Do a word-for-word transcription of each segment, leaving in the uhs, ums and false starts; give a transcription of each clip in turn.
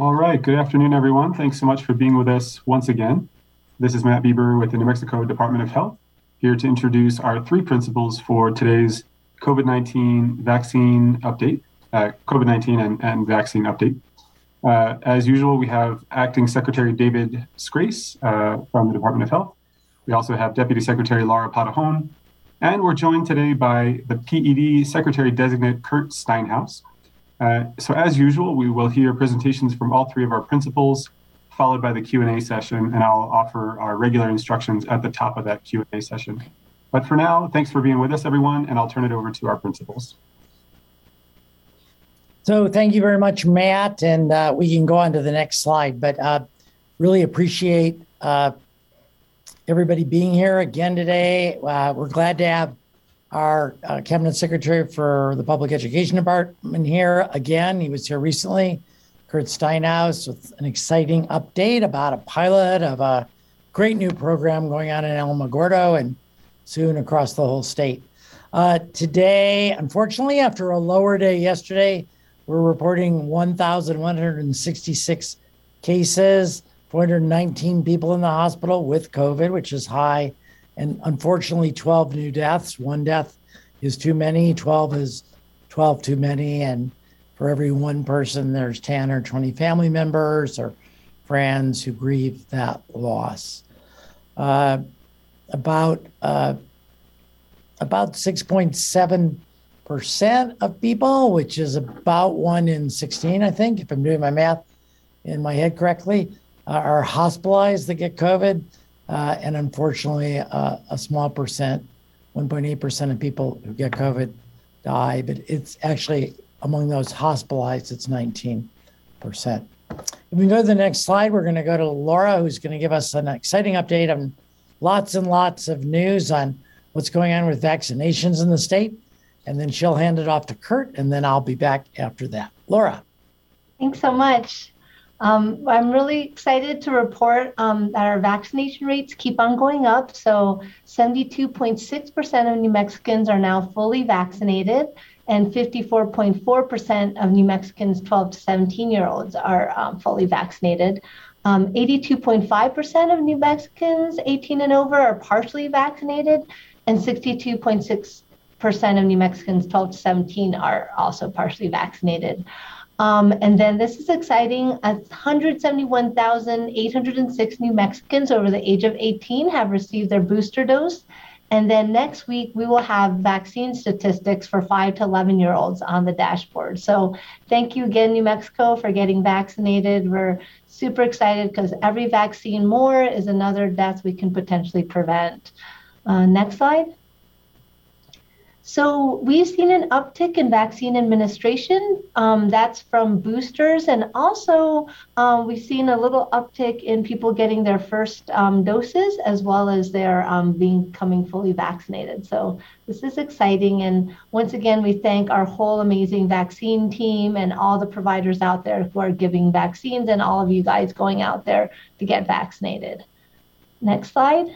All right. Good afternoon, everyone. Thanks so much for being with us once again. This is Matt Bieber with the New Mexico Department of Health, here to introduce our three principles for today's COVID nineteen vaccine update, uh, COVID nineteen and, and vaccine update. Uh, as usual, we have Acting Secretary David Scrase uh, from the Department of Health. We also have Deputy Secretary Laura Patahone, and we're joined today by the P E D Secretary Designate Kurt Steinhaus. Uh, so as usual, we will hear presentations from all three of our principals, followed by the Q and A session, and I'll offer our regular instructions at the top of that Q and A session. But for now, thanks for being with us, everyone, and I'll turn it over to our principals. So thank you very much, Matt, and uh, we can go on to the next slide, but uh, really appreciate uh, everybody being here again today. Uh, we're glad to have our uh, Cabinet Secretary for the Public Education Department here again. He was here recently, Kurt Steinhaus, with an exciting update about a pilot of a great new program going on in Alamogordo and soon across the whole state. Uh, today, unfortunately, after a lower day yesterday, we're reporting one thousand one hundred sixty-six cases, four hundred nineteen people in the hospital with COVID, which is high, and unfortunately, twelve new deaths. One death is too many, twelve is twelve too many, and for every one person, there's ten or twenty family members or friends who grieve that loss. Uh, about uh, about six point seven percent of people, which is about one in sixteen, I think, if I'm doing my math in my head correctly, uh, are hospitalized that get COVID. Uh, and unfortunately, uh, a small percent, one point eight percent of people who get COVID die, but it's actually among those hospitalized, it's nineteen percent. If we go to the next slide, we're going to go to Laura, who's going to give us an exciting update on lots and lots of news on what's going on with vaccinations in the state. And then she'll hand it off to Kurt, and then I'll be back after that. Laura. Thanks so much. Um, I'm really excited to report um, that our vaccination rates keep on going up. So seventy-two point six percent of New Mexicans are now fully vaccinated, and fifty-four point four percent of New Mexicans twelve to seventeen-year-olds are um, fully vaccinated. Um, eighty-two point five percent of New Mexicans eighteen and over are partially vaccinated, and sixty-two point six percent of New Mexicans twelve to seventeen are also partially vaccinated. Um, and then this is exciting, one hundred seventy-one thousand eight hundred six New Mexicans over the age of eighteen have received their booster dose. And then next week, we will have vaccine statistics for five to eleven-year-olds on the dashboard. So thank you again, New Mexico, for getting vaccinated. We're super excited because every vaccine more is another death we can potentially prevent. Uh, next slide. So we've seen an uptick in vaccine administration. Um, that's from boosters. And also, um, we've seen a little uptick in people getting their first um, doses, as well as their um, being coming fully vaccinated. So this is exciting. And once again, we thank our whole amazing vaccine team and all the providers out there who are giving vaccines, and all of you guys going out there to get vaccinated. Next slide.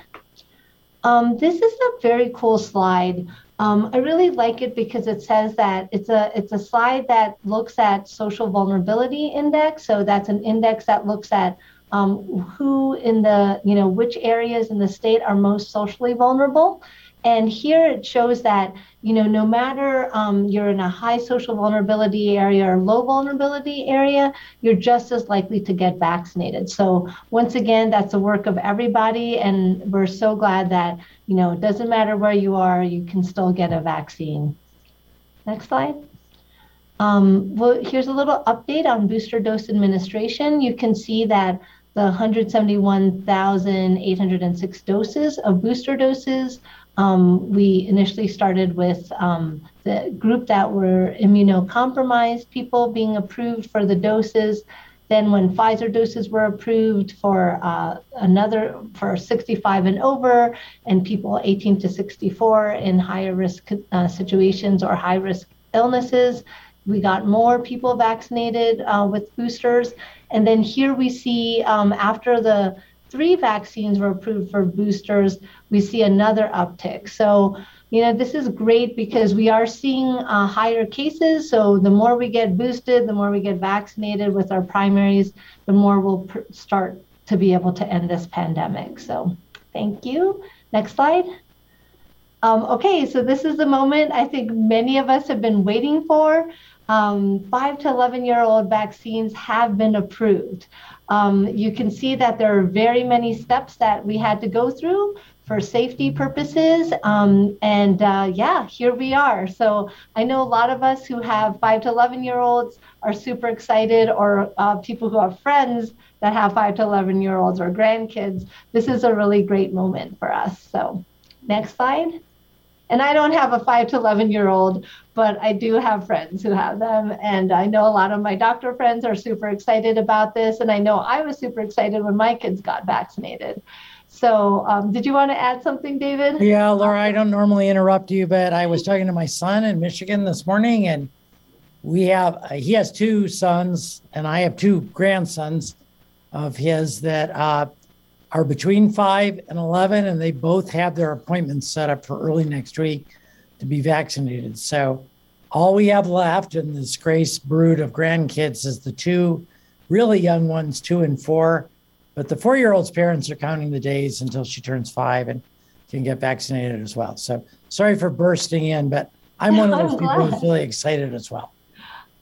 Um, this is a very cool slide. Um, I really like it because it says that it's a it's a slide that looks at social vulnerability index. So that's an index that looks at um, who in the, you know, which areas in the state are most socially vulnerable. And here it shows that, you know, no matter um, you're in a high social vulnerability area or low vulnerability area, you're just as likely to get vaccinated. So once again, that's the work of everybody. And we're so glad that, you know, it doesn't matter where you are, you can still get a vaccine. Next slide. Um, well, here's a little update on booster dose administration. You can see that the one hundred seventy-one thousand eight hundred six doses of booster doses. Um, we initially started with um, the group that were immunocompromised people being approved for the doses. Then when Pfizer doses were approved for uh, another for sixty-five and over, and people eighteen to sixty-four in higher risk uh, situations or high risk illnesses, we got more people vaccinated uh, with boosters. And then here we see um, after the three vaccines were approved for boosters, we see another uptick. So you know, this is great because we are seeing uh, higher cases. So the more we get boosted, the more we get vaccinated with our primaries, the more we'll pr- start to be able to end this pandemic. So thank you. Next slide. Um, okay, so this is the moment I think many of us have been waiting for. Um, five to eleven year old vaccines have been approved. Um, you can see that there are very many steps that we had to go through for safety purposes. Um, and uh, yeah, here we are. So I know a lot of us who have five to eleven year olds are super excited, or uh, people who have friends that have five to eleven year olds or grandkids. This is a really great moment for us. So next slide. And I don't have a five to eleven year old, but I do have friends who have them. And I know a lot of my doctor friends are super excited about this. And I know I was super excited when my kids got vaccinated. So um, did you want to add something, David? Yeah, Laura, I don't normally interrupt you, but I was talking to my son in Michigan this morning, and we have, uh, he has two sons, and I have two grandsons of his that uh, are between five and eleven, and they both have their appointments set up for early next week to be vaccinated. So all we have left in this Grace brood of grandkids is the two really young ones, two and four. But the four-year-old's parents are counting the days until she turns five and can get vaccinated as well. So sorry for bursting in, but I'm one of those people who's really excited as well.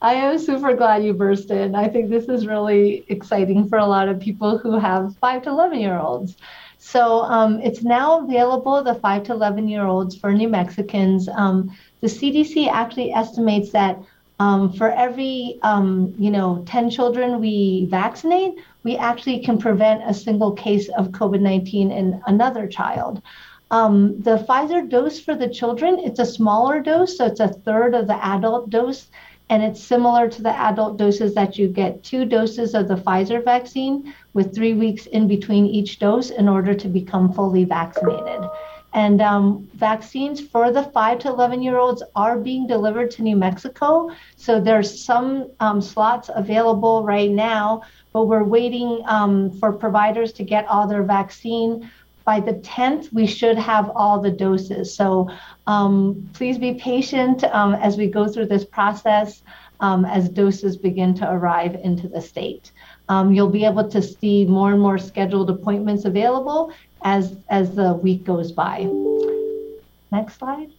I am super glad you burst in. I think this is really exciting for a lot of people who have five to eleven year olds. So um, it's now available, the five to eleven year olds for New Mexicans. Um, the C D C actually estimates that um, for every, um, you know, ten children we vaccinate, we actually can prevent a single case of COVID nineteen in another child. Um, the Pfizer dose for the children, it's a smaller dose, so it's a third of the adult dose, and it's similar to the adult doses that you get two doses of the Pfizer vaccine with three weeks in between each dose in order to become fully vaccinated. And um, vaccines for the five to eleven year olds are being delivered to New Mexico. So there's some um, slots available right now, but we're waiting um, for providers to get all their vaccine. By the tenth, we should have all the doses. So um, please be patient um, as we go through this process, um, as doses begin to arrive into the state. Um, you'll be able to see more and more scheduled appointments available as as the week goes by. Next slide.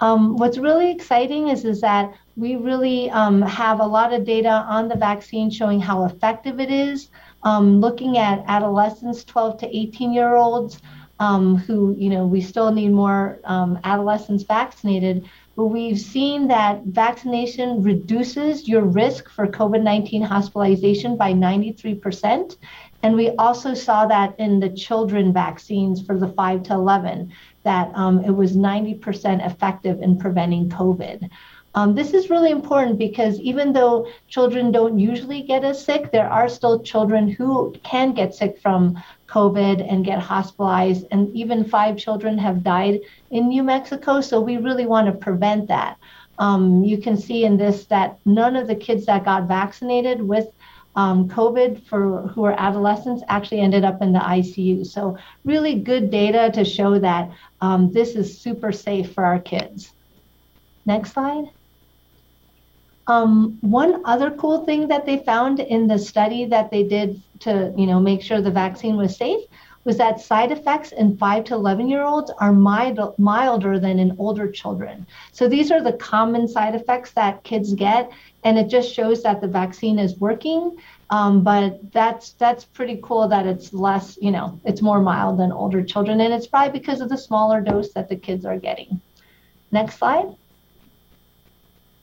Um, what's really exciting is, is that we really um, have a lot of data on the vaccine showing how effective it is. Um, looking at adolescents, twelve to eighteen year olds, um, who, you know, we still need more um, adolescents vaccinated, but we've seen that vaccination reduces your risk for COVID nineteen hospitalization by ninety-three percent. And we also saw that in the children vaccines for the five to eleven, that um, it was ninety percent effective in preventing COVID. Um, this is really important because even though children don't usually get as sick, there are still children who can get sick from COVID and get hospitalized. And even five children have died in New Mexico. So we really want to prevent that. Um, you can see in this that none of the kids that got vaccinated with um, COVID for who are adolescents actually ended up in the I C U. So really good data to show that um, this is super safe for our kids. Next slide. Um, one other cool thing that they found in the study that they did to, you know, make sure the vaccine was safe was that side effects in five to eleven year olds are mild, milder than in older children. So these are the common side effects that kids get, and it just shows that the vaccine is working. Um, but that's that's pretty cool that it's less, you know, it's more mild than older children, and it's probably because of the smaller dose that the kids are getting. Next slide.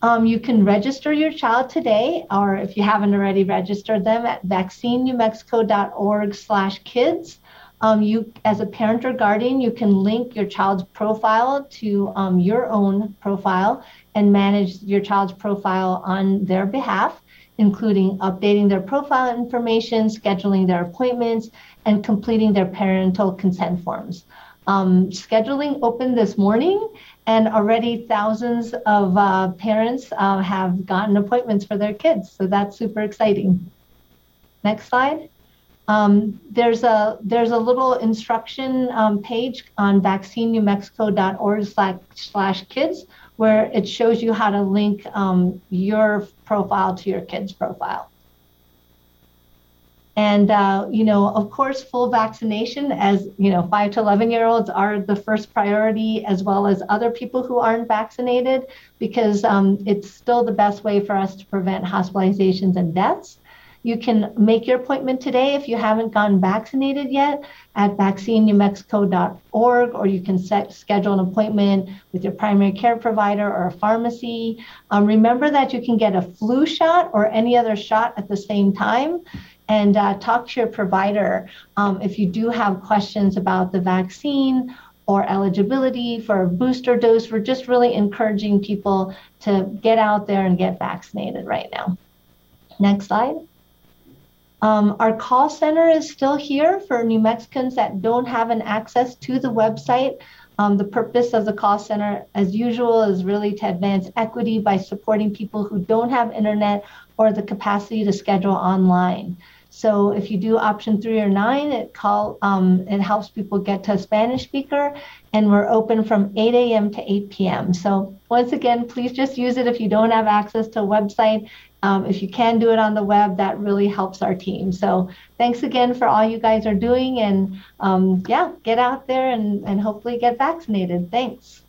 Um, you can register your child today, or if you haven't already registered them, at vaccine new mexico dot org slash kids. Um, you, as a parent or guardian, you can link your child's profile to um, your own profile and manage your child's profile on their behalf, including updating their profile information, scheduling their appointments, and completing their parental consent forms. Um, scheduling opened this morning, and already thousands of uh, parents uh, have gotten appointments for their kids. So that's super exciting. Next slide. Um, there's a there's a little instruction um, page on vaccine new mexico dot org slash kids where it shows you how to link um, your profile to your kid's profile. And, uh, you know, of course, full vaccination, as, you know, five to eleven year olds are the first priority, as well as other people who aren't vaccinated, because um, it's still the best way for us to prevent hospitalizations and deaths. You can make your appointment today if you haven't gotten vaccinated yet at vaccine new mexico dot org, or you can set, schedule an appointment with your primary care provider or a pharmacy. Um, remember that you can get a flu shot or any other shot at the same time, and uh, talk to your provider um, if you do have questions about the vaccine or eligibility for a booster dose. We're just really encouraging people to get out there and get vaccinated right now. Next slide. Um, our call center is still here for New Mexicans that don't have an access to the website. Um, the purpose of the call center, as usual, is really to advance equity by supporting people who don't have internet or the capacity to schedule online. So if you do option three or nine, it call um, it helps people get to a Spanish speaker, and we're open from eight a.m. to eight p.m. So once again, please just use it if you don't have access to a website. Um, if you can do it on the web, that really helps our team. So thanks again for all you guys are doing, and um, yeah, get out there and, and hopefully get vaccinated. Thanks.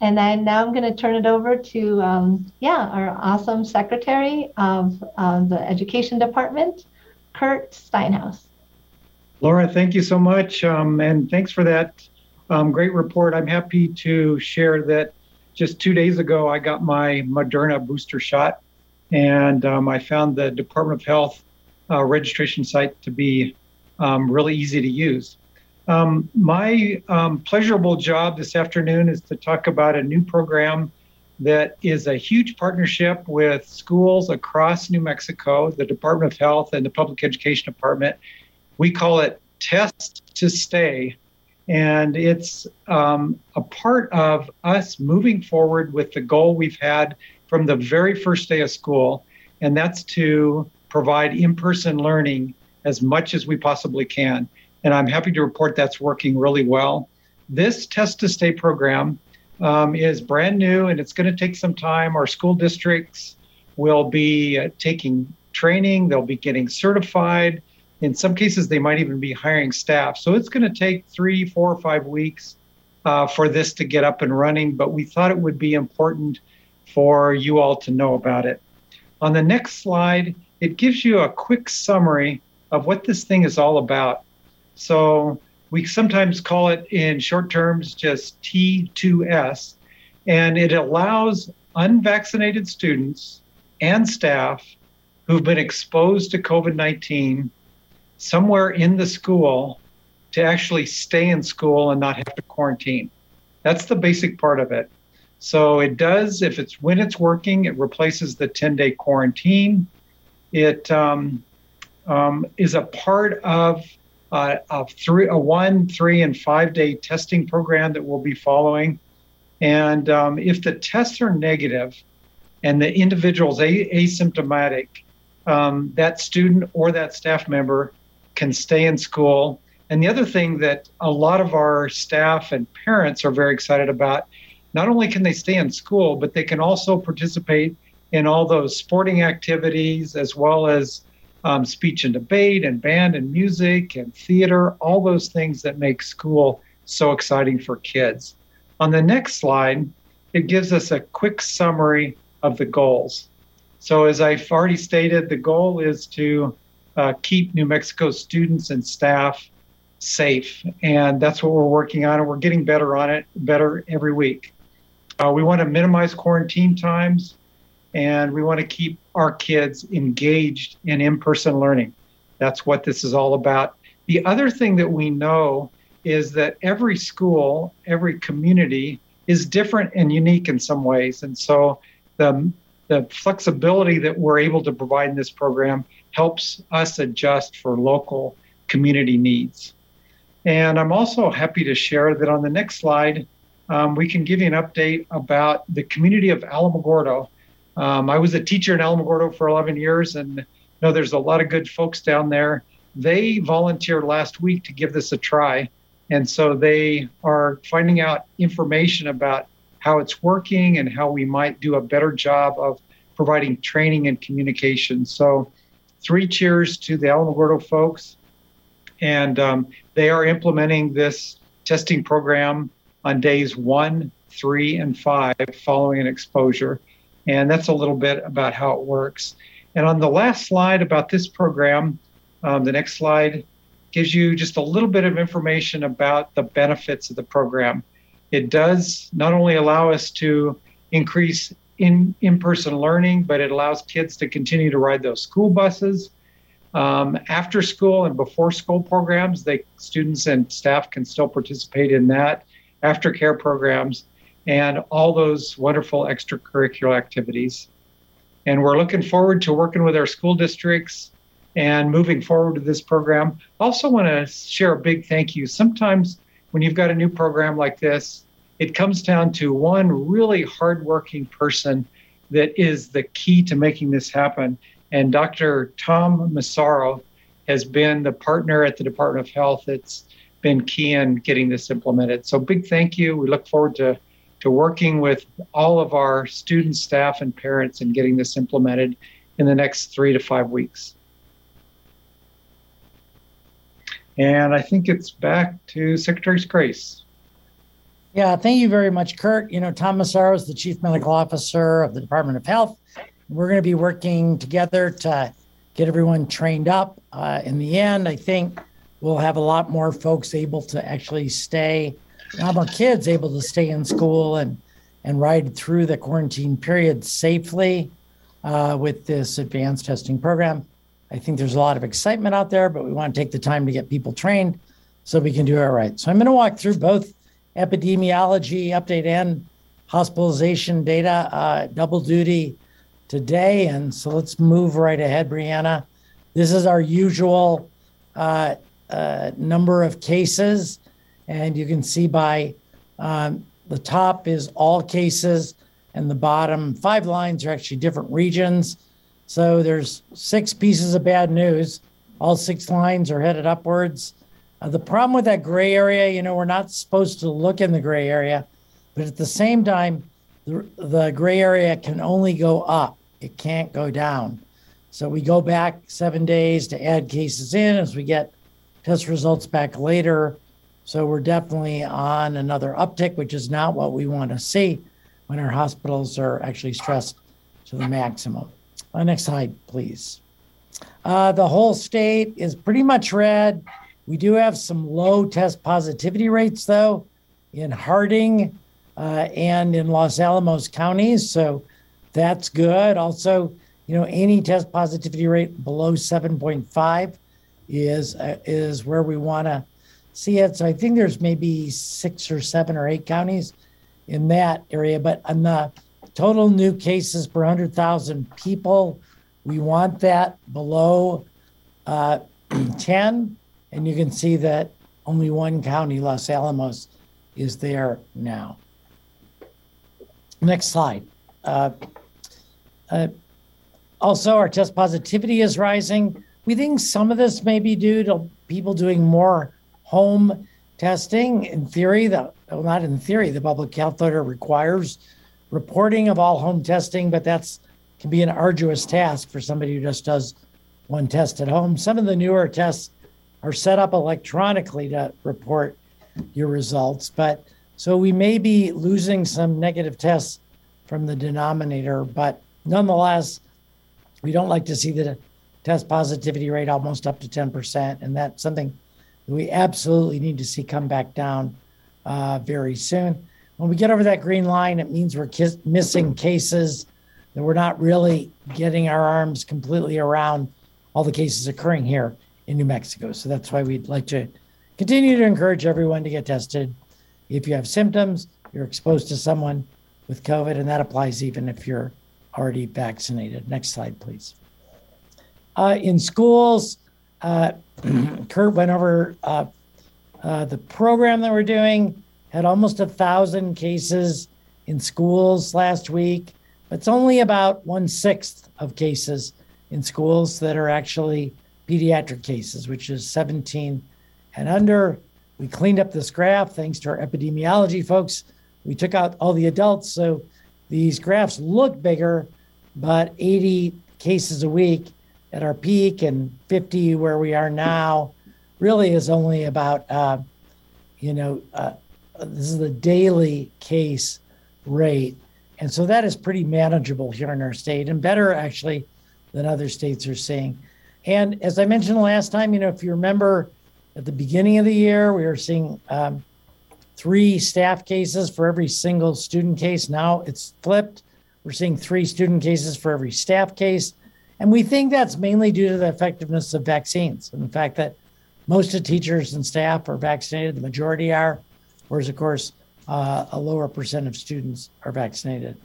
And I, now I'm going to turn it over to, um, yeah, our awesome Secretary of uh, the Education Department, Kurt Steinhaus. Laura, thank you so much, um, and thanks for that um, great report. I'm happy to share that just two days ago, I got my Moderna booster shot, and um, I found the Department of Health uh, registration site to be um, really easy to use. Um, my um, pleasurable job this afternoon is to talk about a new program that is a huge partnership with schools across New Mexico, the Department of Health, and the Public Education Department. We call it Test to Stay, and it's um, a part of us moving forward with the goal we've had from the very first day of school, and that's to provide in-person learning as much as we possibly can. And I'm happy to report that's working really well. This Test to Stay program um, is brand new, and it's going to take some time. Our school districts will be uh, taking training. They'll be getting certified. In some cases, they might even be hiring staff. So it's going to take three, four, or five weeks uh, for this to get up and running. But we thought it would be important for you all to know about it. On the next slide, it gives you a quick summary of what this thing is all about. So we sometimes call it in short terms just T two S, and it allows unvaccinated students and staff who've been exposed to covid nineteen somewhere in the school to actually stay in school and not have to quarantine. That's the basic part of it. So it does, if it's when it's working, it replaces the ten-day quarantine. It um, um, is a part of Uh, a three, a one, three, and five-day testing program that we'll be following. And um, if the tests are negative and the individual's a- asymptomatic, um, that student or that staff member can stay in school. And the other thing that a lot of our staff and parents are very excited about, not only can they stay in school, but they can also participate in all those sporting activities, as well as Um, speech and debate and band and music and theater, all those things that make school so exciting for kids. On the next slide, it gives us a quick summary of the goals. So as I've already stated, the goal is to uh, keep New Mexico students and staff safe. And that's what we're working on, and we're getting better on it, better every week. Uh, we want to minimize quarantine times, and we want to keep our kids engaged in in-person learning. That's what this is all about. The other thing that we know is that every school, every community is different and unique in some ways. And so the, the flexibility that we're able to provide in this program helps us adjust for local community needs. And I'm also happy to share that on the next slide, um, we can give you an update about the community of Alamogordo. Um, I was a teacher in Alamogordo for eleven years, and know there's a lot of good folks down there. They volunteered last week to give this a try, and so they are finding out information about how it's working and how we might do a better job of providing training and communication. So three cheers to the Alamogordo folks. And um, they are implementing this testing program on days one, three, and five following an exposure. And that's a little bit about how it works. And on the last slide about this program, um, the next slide gives you just a little bit of information about the benefits of the program. It does not only allow us to increase in, in-person learning, but it allows kids to continue to ride those school buses. Um, after school and before school programs, they, students and staff can still participate in that, aftercare programs, and all those wonderful extracurricular activities. And we're looking forward to working with our school districts and moving forward with this program. Also want to share a big thank you. Sometimes when you've got a new program like this, it comes down to one really hardworking person that is the key to making this happen. And Doctor Tom Massaro has been the partner at the Department of Health that's been key in getting this implemented. So big thank you. We look forward to, to working with all of our students, staff, and parents in getting this implemented in the next three to five weeks. And I think it's back to Secretary Scrase. Yeah, thank you very much, Kurt. You know, Tom Massaro is the Chief Medical Officer of the Department of Health. We're going to be working together to get everyone trained up. Uh, in the end, I think we'll have a lot more folks able to actually stay, a lot more kids able to stay in school and, and ride through the quarantine period safely uh, with this advanced testing program. I think there's a lot of excitement out there, but we want to take the time to get people trained so we can do it right. So I'm going to walk through both epidemiology update and hospitalization data, uh, double duty today. And so let's move right ahead, Brianna. This is our usual uh, uh, number of cases. And you can see by um, the top is all cases and the bottom five lines are actually different regions. So there's six pieces of bad news. All six lines are headed upwards. Uh, the problem with that gray area, you know, we're not supposed to look in the gray area, but at the same time, the, the gray area can only go up. It can't go down. So we go back seven days to add cases in as we get test results back later. So we're definitely on another uptick, which is not what we want to see when our hospitals are actually stressed to the maximum. Uh, next slide, please. Uh, the whole state is pretty much red. We do have some low test positivity rates, though, in Harding uh, and in Los Alamos counties. So that's good. Also, you know, any test positivity rate below seven point five is uh, is where we want to see it. So I think there's maybe six or seven or eight counties in that area. But on the total new cases per one hundred thousand people, we want that below uh, ten. And you can see that only one county, Los Alamos, is there now. Next slide. Uh, uh, also, our test positivity is rising. We think some of this may be due to people doing more home testing. In theory, the, well, not in theory, the public health order requires reporting of all home testing, but that's can be an arduous task for somebody who just does one test at home. Some of the newer tests are set up electronically to report your results. But so we may be losing some negative tests from the denominator, but nonetheless, we don't like to see the test positivity rate almost up to ten percent. And that's something that we absolutely need to see come back down uh, very soon. When we get over that green line, it means we're kiss- missing cases that we're not really getting our arms completely around all the cases occurring here in New Mexico. So that's why we'd like to continue to encourage everyone to get tested. If you have symptoms, you're exposed to someone with COVID, and that applies even if you're already vaccinated. Next slide, please. Uh, in schools, uh, Kurt went over uh, uh, the program that we're doing, had almost a thousand cases in schools last week. It's only about one-sixth of cases in schools that are actually pediatric cases, which is seventeen and under. We cleaned up this graph thanks to our epidemiology folks. We took out all the adults, so these graphs look bigger, but eighty cases a week at our peak and fifty where we are now really is only about, uh, you know, uh, this is the daily case rate. And so that is pretty manageable here in our state, and better actually than other states are seeing. And as I mentioned last time, you know, if you remember at the beginning of the year, we were seeing um, three staff cases for every single student case. Now it's flipped. We're seeing three student cases for every staff case. And we think that's mainly due to the effectiveness of vaccines and the fact that most of teachers and staff are vaccinated, the majority are, whereas, of course, uh, a lower percent of students are vaccinated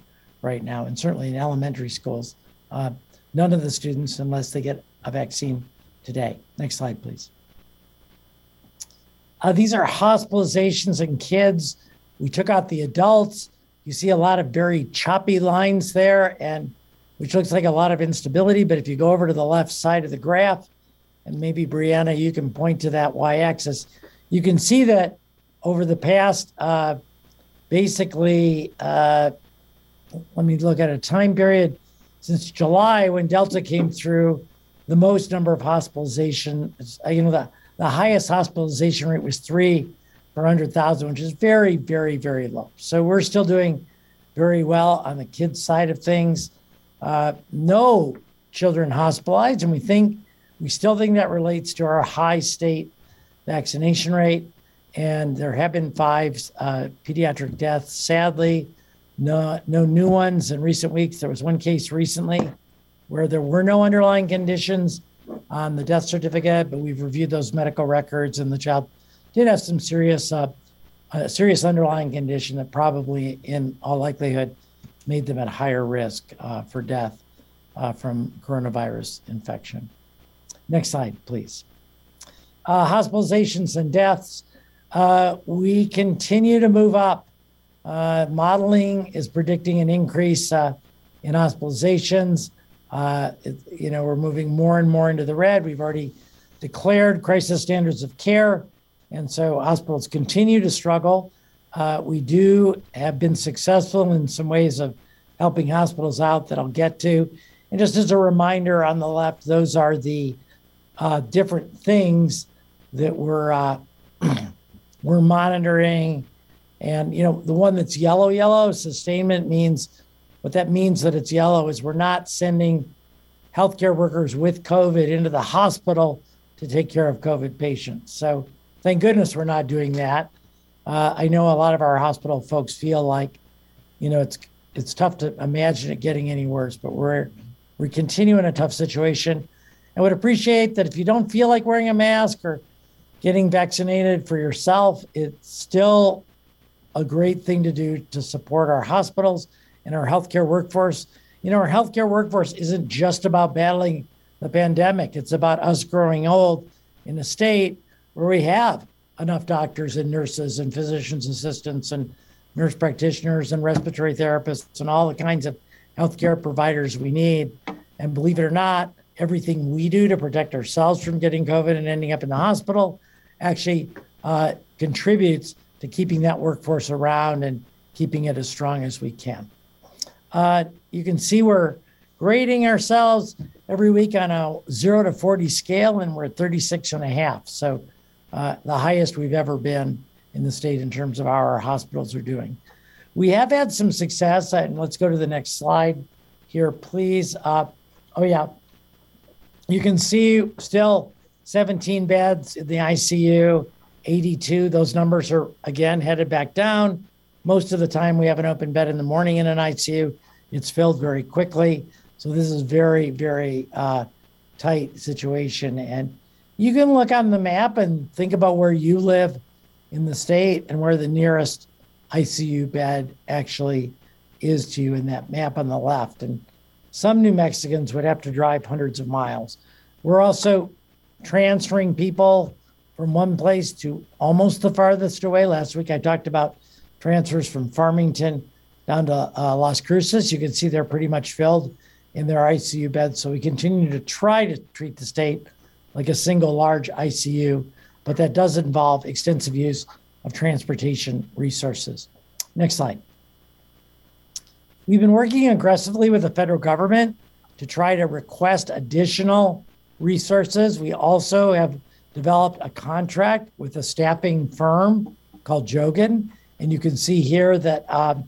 right now. And certainly in elementary schools, uh, none of the students, unless they get a vaccine today. Next slide, please. Uh, these are hospitalizations in kids. We took out the adults. You see a lot of very choppy lines there, and which looks like a lot of instability, but if you go over to the left side of the graph, and maybe Brianna, you can point to that y-axis, you can see that over the past, uh, basically, uh, let me look at a time period, since July when Delta came through, the most number of hospitalizations, you know, the, the highest hospitalization rate was three per one hundred thousand, which is very, very, very low. So we're still doing very well on the kids' side of things. Uh, no children hospitalized, and we think, we still think that relates to our high state vaccination rate. And there have been five uh, pediatric deaths, sadly, no, no new ones in recent weeks. There was one case recently where there were no underlying conditions on the death certificate, but we've reviewed those medical records and the child did have some serious uh, uh, serious underlying condition that probably in all likelihood made them at higher risk uh, for death uh, from coronavirus infection. Next slide, please. Uh, hospitalizations and deaths. Uh, we continue to move up. Uh, modeling is predicting an increase uh, in hospitalizations. Uh, it, you know, we're moving more and more into the red. We've already declared crisis standards of care. And so hospitals continue to struggle. Uh, we do have been successful in some ways of helping hospitals out that I'll get to. And just as a reminder on the left, those are the uh, different things that we're uh, we're monitoring. And, you know, the one that's yellow, yellow, sustainment means, what that means that it's yellow is we're not sending healthcare workers with COVID into the hospital to take care of COVID patients. So thank goodness we're not doing that. Uh, I know a lot of our hospital folks feel like, you know, it's it's tough to imagine it getting any worse, but we're we continue in a tough situation. I would appreciate that if you don't feel like wearing a mask or getting vaccinated for yourself, it's still a great thing to do to support our hospitals and our healthcare workforce. You know, our healthcare workforce isn't just about battling the pandemic. It's about us growing old in a state where we have enough doctors and nurses and physicians assistants and nurse practitioners and respiratory therapists and all the kinds of healthcare providers we need. And believe it or not, everything we do to protect ourselves from getting COVID and ending up in the hospital actually uh, contributes to keeping that workforce around and keeping it as strong as we can. Uh, you can see we're grading ourselves every week on a zero to forty scale, and we're at thirty-six and a half. So Uh, the highest we've ever been in the state in terms of how our hospitals are doing. We have had some success, and let's go to the next slide here, please. Uh, oh yeah, you can see still seventeen beds in the I C U, eighty-two, those numbers are again headed back down. Most of the time we have an open bed in the morning in an I C U, it's filled very quickly. So this is very, very uh, tight situation. And you can look on the map and think about where you live in the state and where the nearest I C U bed actually is to you in that map on the left. And some New Mexicans would have to drive hundreds of miles. We're also transferring people from one place to almost the farthest away. Last week I talked about transfers from Farmington down to uh, Las Cruces. You can see they're pretty much filled in their I C U beds. So we continue to try to treat the state like a single large I C U, but that does involve extensive use of transportation resources. Next slide. We've been working aggressively with the federal government to try to request additional resources. We also have developed a contract with a staffing firm called Jogan. And you can see here that um,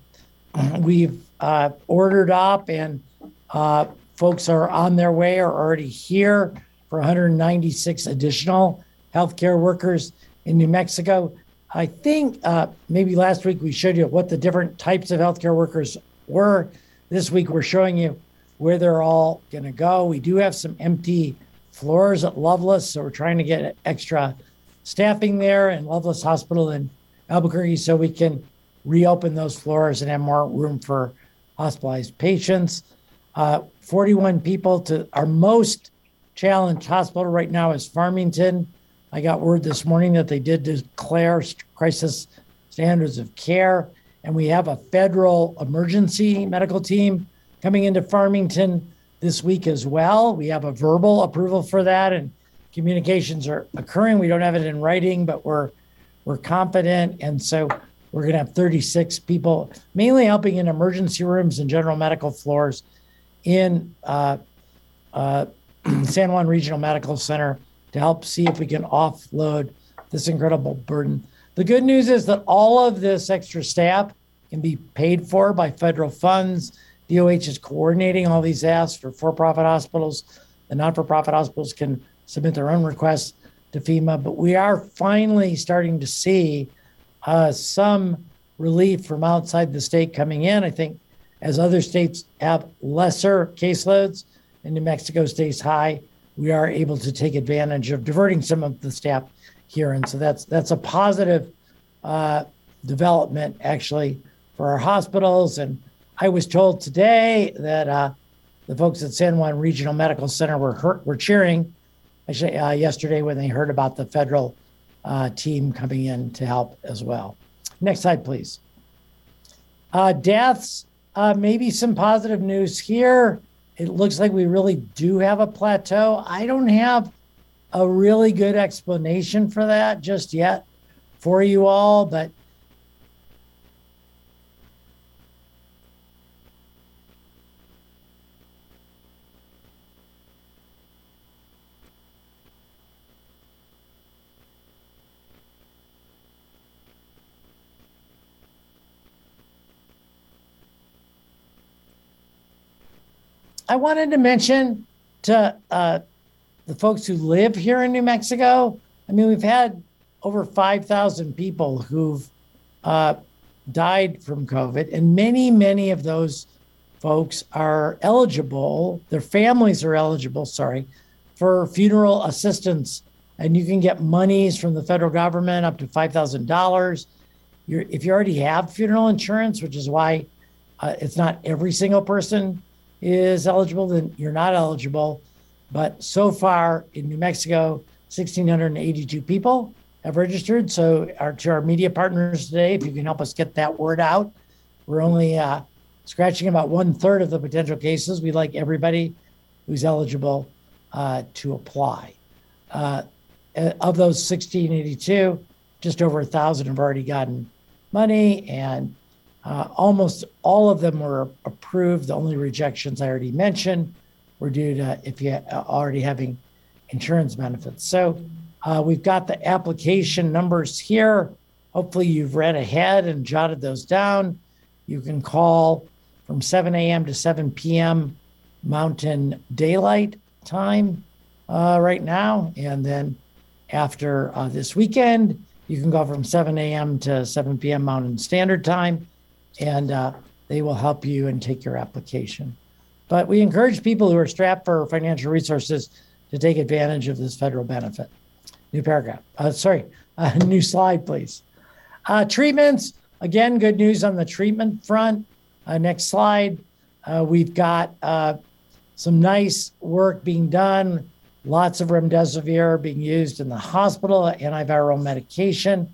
we've uh, ordered up and uh, folks are on their way or already here for one hundred ninety-six additional healthcare workers in New Mexico. I think uh, maybe last week we showed you what the different types of healthcare workers were. This week we're showing you where they're all gonna go. We do have some empty floors at Lovelace, so we're trying to get extra staffing there, and Lovelace Hospital in Albuquerque, so we can reopen those floors and have more room for hospitalized patients. Uh, forty-one people to our most challenged hospital right now is Farmington. I got word this morning that they did declare crisis standards of care, and we have a federal emergency medical team coming into Farmington this week as well. We have a verbal approval for that, and communications are occurring. We don't have it in writing, but we're we're confident, and so we're going to have thirty-six people, mainly helping in emergency rooms and general medical floors in uh, uh, San Juan Regional Medical Center to help see if we can offload this incredible burden. The good news is that all of this extra staff can be paid for by federal funds. D O H is coordinating all these asks for for-profit hospitals. The non-for-profit hospitals can submit their own requests to FEMA, but we are finally starting to see uh, some relief from outside the state coming in. I think as other states have lesser caseloads and New Mexico stays high, we are able to take advantage of diverting some of the staff here. And so that's that's a positive uh, development actually for our hospitals. And I was told today that uh, the folks at San Juan Regional Medical Center were hurt, were cheering Actually, uh, yesterday when they heard about the federal uh, team coming in to help as well. Next slide, please. Uh, deaths, uh, maybe some positive news here. It looks like we really do have a plateau. I don't have a really good explanation for that just yet for you all, but I wanted to mention to uh, the folks who live here in New Mexico, I mean, we've had over five thousand people who've uh, died from COVID, and many, many of those folks are eligible, their families are eligible, sorry, for funeral assistance. And you can get monies from the federal government up to five thousand dollars. You're, if you already have funeral insurance, which is why uh, it's not every single person is eligible, then you're not eligible. But so far in New Mexico, one thousand six hundred eighty-two people have registered. So our, to our media partners today, if you can help us get that word out, we're only uh, scratching about one third of the potential cases. We'd like everybody who's eligible uh, to apply. Uh, of those one thousand six hundred eighty-two, just over a thousand have already gotten money, and Uh, almost all of them were approved. The only rejections I already mentioned were due to if you already having insurance benefits. So uh, we've got the application numbers here. Hopefully you've read ahead and jotted those down. You can call from seven a.m. to seven p.m. Mountain Daylight Time uh, right now. And then after uh, this weekend, you can call from seven a.m. to seven p.m. Mountain Standard Time, and uh, they will help you and take your application. But we encourage people who are strapped for financial resources to take advantage of this federal benefit. New paragraph, uh, sorry, uh, new slide, please. Uh, treatments, again, good news on the treatment front. Uh, next slide. Uh, we've got uh, some nice work being done. Lots of remdesivir being used in the hospital, antiviral medication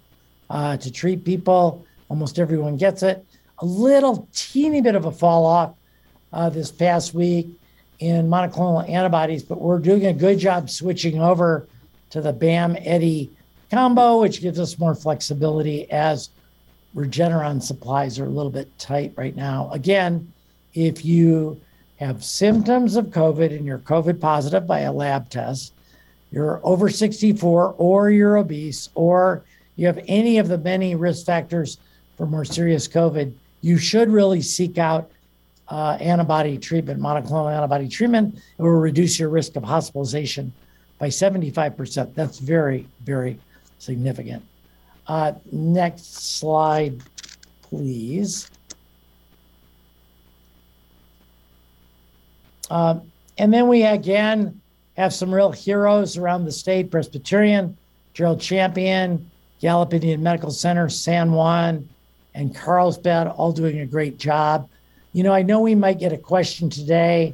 uh, to treat people. Almost everyone gets it. a little teeny bit of a fall off uh, this past week in monoclonal antibodies, but we're doing a good job switching over to the B A M E D I combo, which gives us more flexibility as Regeneron supplies are a little bit tight right now. Again, if you have symptoms of COVID and you're COVID positive by a lab test, you're over sixty-four or you're obese, or you have any of the many risk factors for more serious COVID, you should really seek out uh, antibody treatment, monoclonal antibody treatment. It will reduce your risk of hospitalization by seventy-five percent. That's very, very significant. Uh, next slide, please. Uh, and then we again have some real heroes around the state: Presbyterian, Gerald Champion, Gallup Indian Medical Center, San Juan, and Carlsbad, all doing a great job. You know, I know we might get a question today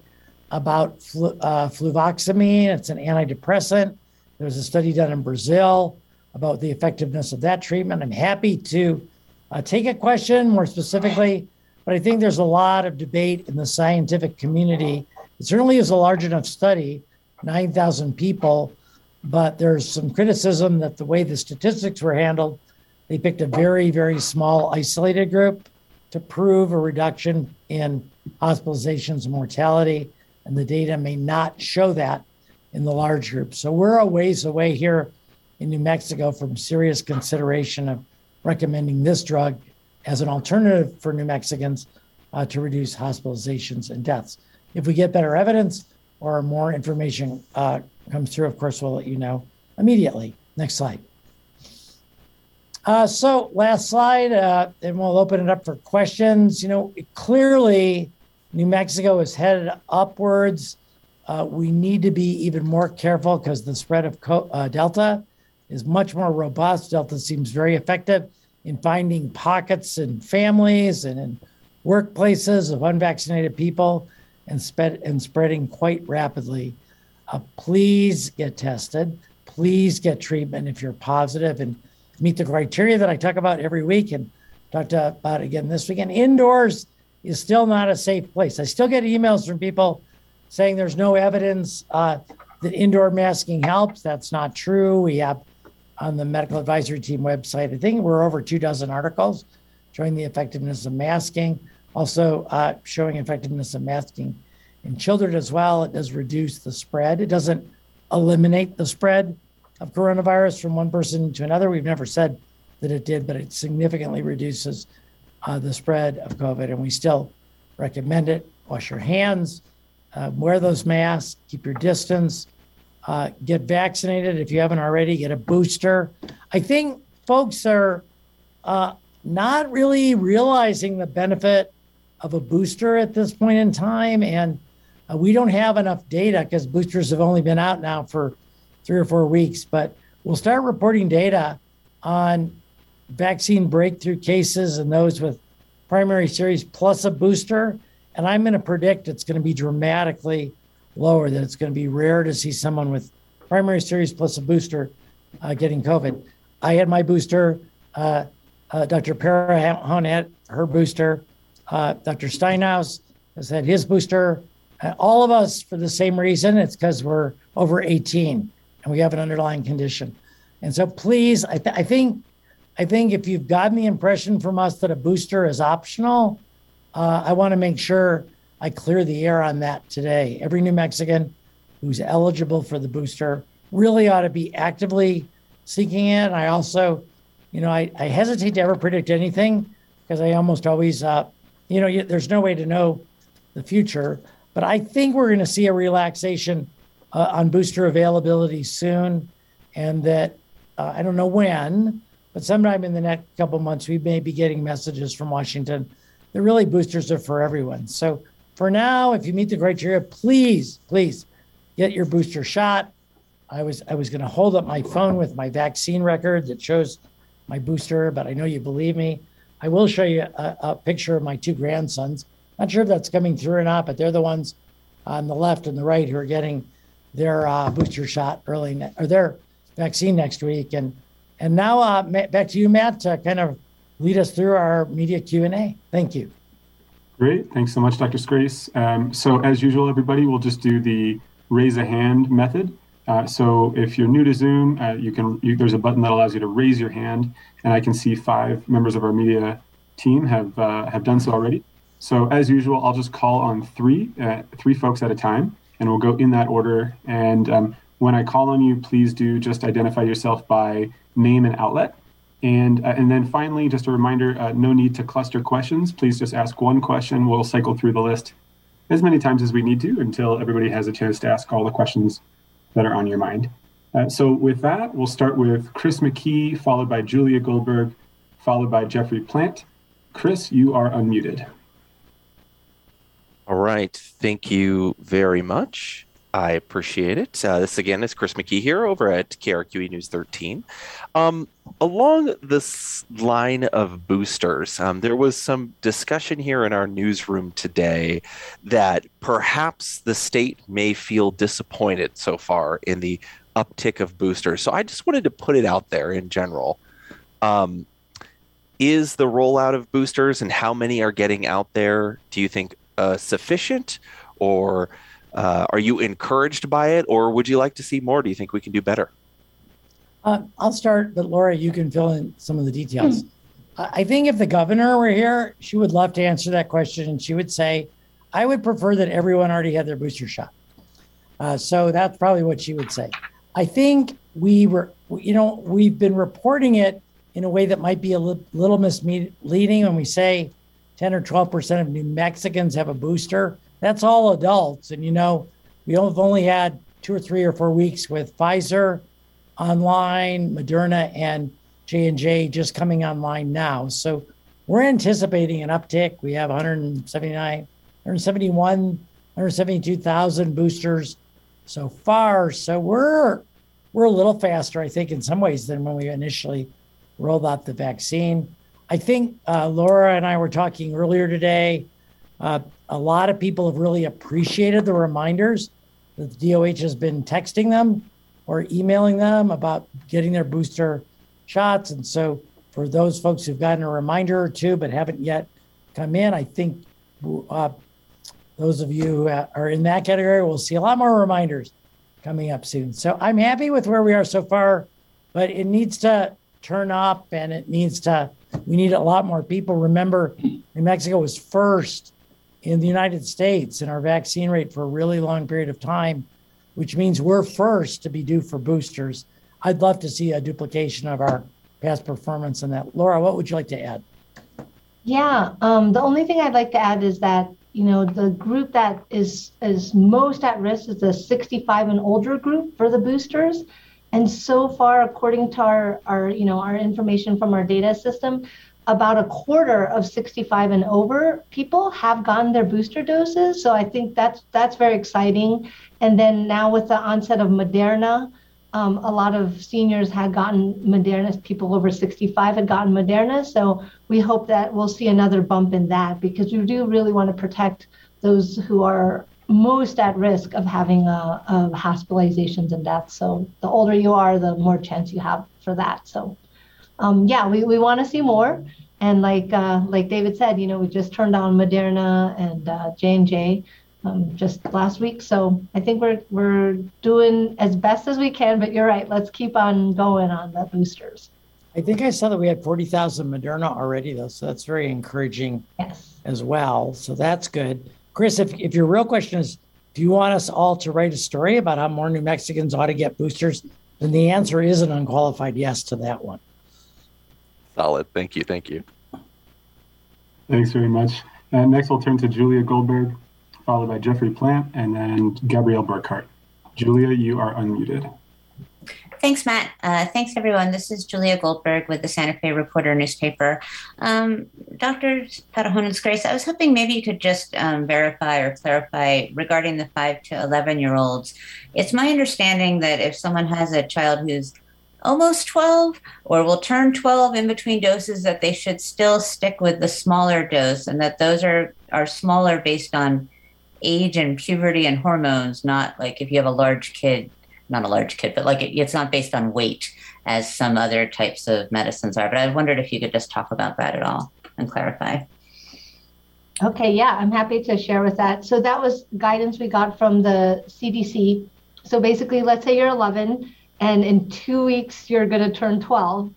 about flu, uh, fluvoxamine. It's an antidepressant. There was a study done in Brazil about the effectiveness of that treatment. I'm happy to uh, take a question more specifically, but I think there's a lot of debate in the scientific community. It certainly is a large enough study, nine thousand people, but there's some criticism that the way the statistics were handled, they picked a very, very small isolated group to prove a reduction in hospitalizations and mortality, and the data may not show that in the large group. So we're a ways away here in New Mexico from serious consideration of recommending this drug as an alternative for New Mexicans uh, to reduce hospitalizations and deaths. If we get better evidence or more information uh, comes through, of course, we'll let you know immediately. Next slide. Uh, so last slide, uh, and we'll open it up for questions. You know, clearly New Mexico is headed upwards. Uh, we need to be even more careful because the spread of co- uh, Delta is much more robust. Delta seems very effective in finding pockets in families and in workplaces of unvaccinated people and, sped, and spreading quite rapidly. Uh, please get tested. Please get treatment if you're positive and meet the criteria that I talk about every week and talked about again this weekend. Indoors is still not a safe place. I still get emails from people saying there's no evidence uh, that indoor masking helps. That's not true. We have on the medical advisory team website, I think we're over two dozen articles showing the effectiveness of masking, also uh, showing effectiveness of masking in children as well. It does reduce the spread. It doesn't eliminate the spread of coronavirus from one person to another. We've never said that it did, but it significantly reduces uh, the spread of COVID, and we still recommend it. Wash your hands, uh, wear those masks, keep your distance, uh, get vaccinated if you haven't already, get a booster. I think folks are uh, not really realizing the benefit of a booster at this point in time, and uh, we don't have enough data because boosters have only been out now for three or four weeks, but we'll start reporting data on vaccine breakthrough cases and those with primary series plus a booster. And I'm gonna predict it's gonna be dramatically lower, that it's gonna be rare to see someone with primary series plus a booster uh, getting COVID. I had my booster, uh, uh, Doctor Patahone had her booster, uh, Doctor Steinhaus has had his booster. Uh, all of us for the same reason, it's because we're over eighteen. And we have an underlying condition. And so please, I, th- I think I think if you've gotten the impression from us that a booster is optional, uh, I wanna make sure I clear the air on that today. Every New Mexican who's eligible for the booster really ought to be actively seeking it. And I also, you know, I, I hesitate to ever predict anything because I almost always, uh, you know, there's no way to know the future, but I think we're gonna see a relaxation Uh, on booster availability soon, and that uh, I don't know when, but sometime in the next couple months, we may be getting messages from Washington that really boosters are for everyone. So for now, if you meet the criteria, please, please get your booster shot. I was I was gonna hold up my phone with my vaccine record that shows my booster, but I know you believe me. I will show you a, a picture of my two grandsons. Not sure if that's coming through or not, but they're the ones on the left and the right who are getting their uh, booster shot early, ne- or their vaccine next week. And and now uh, Ma- back to you, Matt, to kind of lead us through our media Q and A. Thank you. Great. Thanks so much, Doctor Scrase. Um, so as usual, everybody, we'll just do the raise a hand method. Uh, so if you're new to Zoom, uh, you can you, there's a button that allows you to raise your hand, and I can see five members of our media team have uh, have done so already. So as usual, I'll just call on three uh, three folks at a time, and we'll go in that order. And um, when I call on you, please do just identify yourself by name and outlet. And uh, and then finally, just a reminder, uh, no need to cluster questions. Please just ask one question. We'll cycle through the list as many times as we need to until everybody has a chance to ask all the questions that are on your mind. Uh, so with that, we'll start with Chris McKee, followed by Julia Goldberg, followed by Jeffrey Plant. Chris, you are unmuted. All right, thank you very much. I appreciate it. Uh, this again is Chris McKee here over at K R Q E News thirteen. Um, along this line of boosters, um, there was some discussion here in our newsroom today that perhaps the state may feel disappointed so far in the uptick of boosters. So I just wanted to put it out there in general. Um, is the rollout of boosters and how many are getting out there, do you think uh, sufficient, or Uh, are you encouraged by it, or would you like to see more? Do you think we can do better? Uh, I'll start, but Laura, you can fill in some of the details. Mm. I think if the governor were here, she would love to answer that question, and she would say, I would prefer that everyone already had their booster shot. Uh, so that's probably what she would say. I think we were, you know, we've been reporting it in a way that might be a li- little misleading when we say ten or twelve percent of New Mexicans have a booster. That's all adults. And, you know, we've only had two or three or four weeks with Pfizer online, Moderna, and J and J just coming online now. So we're anticipating an uptick. We have one hundred seventy-nine, one hundred seventy-one, one hundred seventy-two thousand boosters so far. So we're we're a little faster, I think, in some ways than when we initially rolled out the vaccine. I think uh, Laura and I were talking earlier today. Uh, a lot of people have really appreciated the reminders that the D O H has been texting them or emailing them about getting their booster shots. And so for those folks who've gotten a reminder or two but haven't yet come in, I think uh, those of you who are in that category will see a lot more reminders coming up soon. So I'm happy with where we are so far, but it needs to turn up, and it needs to, we need a lot more people. Remember, New Mexico was first in the United States in our vaccine rate for a really long period of time, which means we're first to be due for boosters. I'd love to see a duplication of our past performance in that. Laura, what would you like to add? Yeah, um, the only thing I'd like to add is that, you know, the group that is is most at risk is the sixty-five and older group for the boosters. And so far, according to our, our, you know, our information from our data system, about a quarter of sixty-five and over people have gotten their booster doses. So I think that's that's very exciting. And then now with the onset of Moderna, um, a lot of seniors had gotten Moderna, people over sixty-five had gotten Moderna. So we hope that we'll see another bump in that, because we do really want to protect those who are most at risk of having uh, uh, hospitalizations and deaths. So the older you are, the more chance you have for that. So. Um, yeah, we, we want to see more. And like uh, like David said, you know, we just turned on Moderna and uh, J and J um, just last week. So I think we're we're doing as best as we can. But you're right. Let's keep on going on the boosters. I think I saw that we had forty thousand Moderna already, though. So that's very encouraging. Yes. As well. So that's good. Chris, if, if your real question is, do you want us all to write a story about how more New Mexicans ought to get boosters? Then the answer is an unqualified yes to that one. Solid. Thank you. Thank you. Thanks very much. Uh, next, we'll turn to Julia Goldberg, followed by Jeffrey Plant, and then Gabrielle Burkhart. Julia, you are unmuted. Thanks, Matt. Uh, thanks, everyone. This is Julia Goldberg with the Santa Fe Reporter newspaper. Um, Doctor Patahone and Scrase, I was hoping maybe you could just um, verify or clarify regarding the five to eleven-year-olds. It's my understanding that if someone has a child who's almost twelve or will turn twelve in between doses, that they should still stick with the smaller dose, and that those are, are smaller based on age and puberty and hormones, not like if you have a large kid not a large kid, but like it, it's not based on weight as some other types of medicines are. But I wondered if you could just talk about that at all and clarify. Okay, yeah, I'm happy to share with that. So that was guidance we got from the C D C. So basically, let's say you're eleven and in two weeks you're going to turn twelve,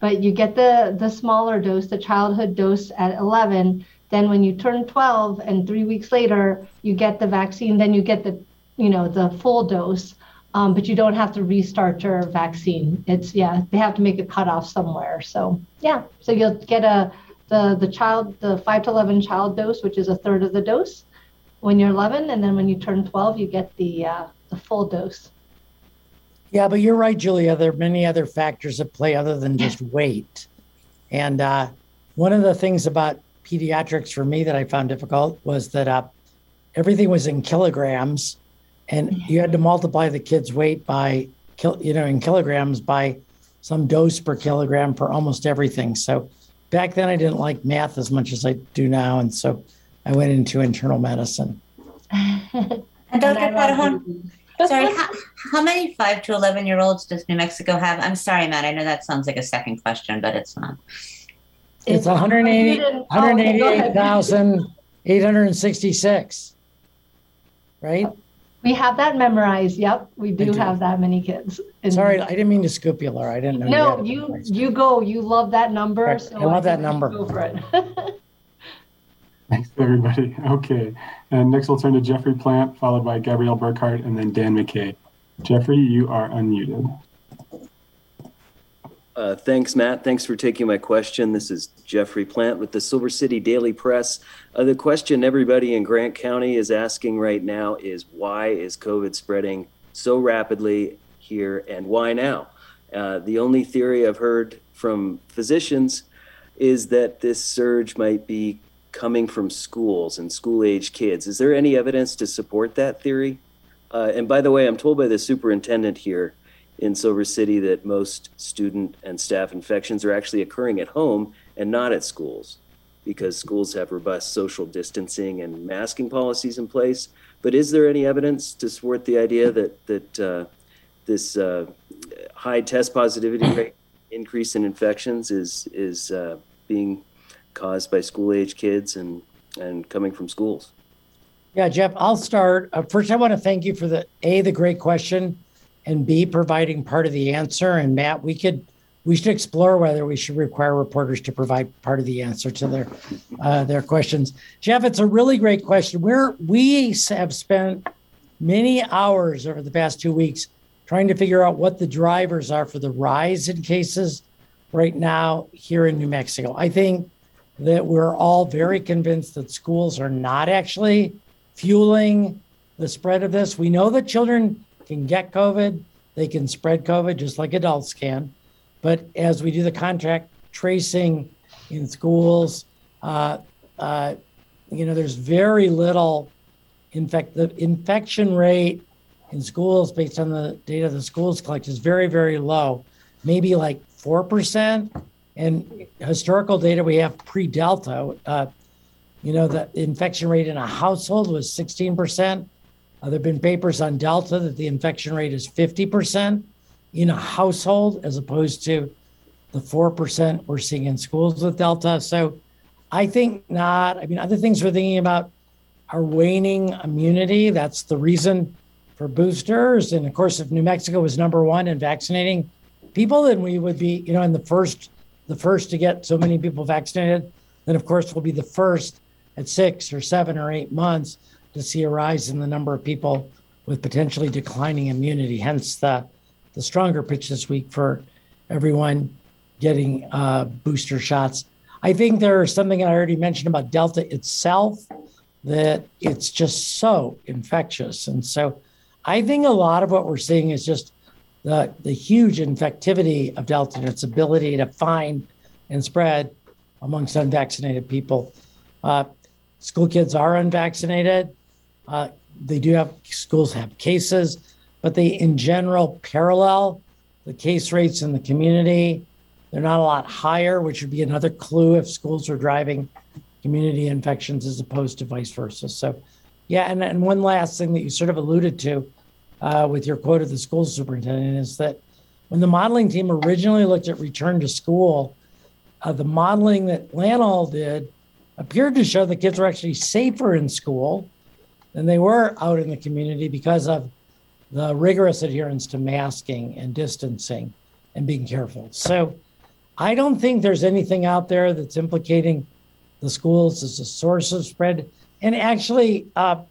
but you get the, the smaller dose, the childhood dose at eleven. Then when you turn twelve and three weeks later, you get the vaccine, then you get the, you know, the full dose, um, but you don't have to restart your vaccine. It's, yeah, they have to make a cutoff somewhere. So yeah, so you'll get a the the child, the five to eleven child dose, which is a third of the dose when you're eleven. And then when you turn twelve, you get the uh, the full dose. Yeah, but you're right, Julia. There are many other factors at play other than just weight. And uh, one of the things about pediatrics for me that I found difficult was that uh, everything was in kilograms, and you had to multiply the kid's weight by, kil- you know, in kilograms by some dose per kilogram for almost everything. So back then I didn't like math as much as I do now. And so I went into internal medicine. And Doctor Patahone, sorry, how, how many five to eleven year olds does New Mexico have? I'm sorry, Matt, I know that sounds like a second question, but it's not. It's one hundred eighty-eight thousand eight hundred sixty-six, right? We have that memorized. Yep, we do, do. have that many kids. And Sorry, I didn't mean to scoop you, Laura. I didn't know. No, you you, you go. You love that number. Correct. So I love I that number. Go for it. Thanks, everybody. Okay, and next we'll turn to Jeffrey Plant, followed by Gabrielle Burkhart, and then Dan McKay. Jeffrey, you are unmuted. Uh, thanks, Matt. Thanks for taking my question. This is Jeffrey Plant with the Silver City Daily Press. Uh, the question everybody in Grant County is asking right now is, why is COVID spreading so rapidly here, and why now? Uh, the only theory I've heard from physicians is that this surge might be coming from schools and school-age kids. Is there any evidence to support that theory? Uh, and by the way, I'm told by the superintendent here in Silver City that most student and staff infections are actually occurring at home and not at schools, because schools have robust social distancing and masking policies in place. But is there any evidence to support the idea that that uh, this uh, high test positivity rate increase in infections is is uh, being caused by school-age kids and, and coming from schools? Yeah, Jeff, I'll start. Uh, first, I want to thank you for the A, the great question, and B, providing part of the answer. And Matt, we could, we should explore whether we should require reporters to provide part of the answer to their uh, their questions. Jeff, it's a really great question. We're, we have spent many hours over the past two weeks trying to figure out what the drivers are for the rise in cases right now here in New Mexico. I think that we're all very convinced that schools are not actually fueling the spread of this. We know that children can get COVID, they can spread COVID just like adults can. But as we do the contact tracing in schools, uh, uh, you know, there's very little, in fact, the infection rate in schools based on the data the schools collect is very, very low, maybe like four percent. And historical data we have pre-Delta, uh, you know, the infection rate in a household was sixteen percent. Uh, there have been papers on Delta that the infection rate is fifty percent in a household as opposed to the four percent we're seeing in schools with Delta. So I think not. I mean, other things we're thinking about are waning immunity. That's the reason for boosters. And of course, if New Mexico was number one in vaccinating people, then we would be, you know, in the first, the first to get so many people vaccinated. Then, of course, we'll be the first at six or seven or eight months to see a rise in the number of people with potentially declining immunity, hence the, the stronger pitch this week for everyone getting uh, booster shots. I think there's something I already mentioned about Delta itself, that it's just so infectious. And so I think a lot of what we're seeing is just the, the huge infectivity of Delta and its ability to find and spread amongst unvaccinated people. Uh, school kids are unvaccinated. Uh, they do have, schools have cases, but they in general parallel the case rates in the community. They're not a lot higher, which would be another clue if schools are driving community infections as opposed to vice versa. So yeah, and, and one last thing that you sort of alluded to uh, with your quote of the school superintendent is that when the modeling team originally looked at return to school, uh, the modeling that Lanhall did appeared to show that kids were actually safer in school than they were out in the community because of the rigorous adherence to masking and distancing and being careful. So I don't think there's anything out there that's implicating the schools as a source of spread. And actually, uh,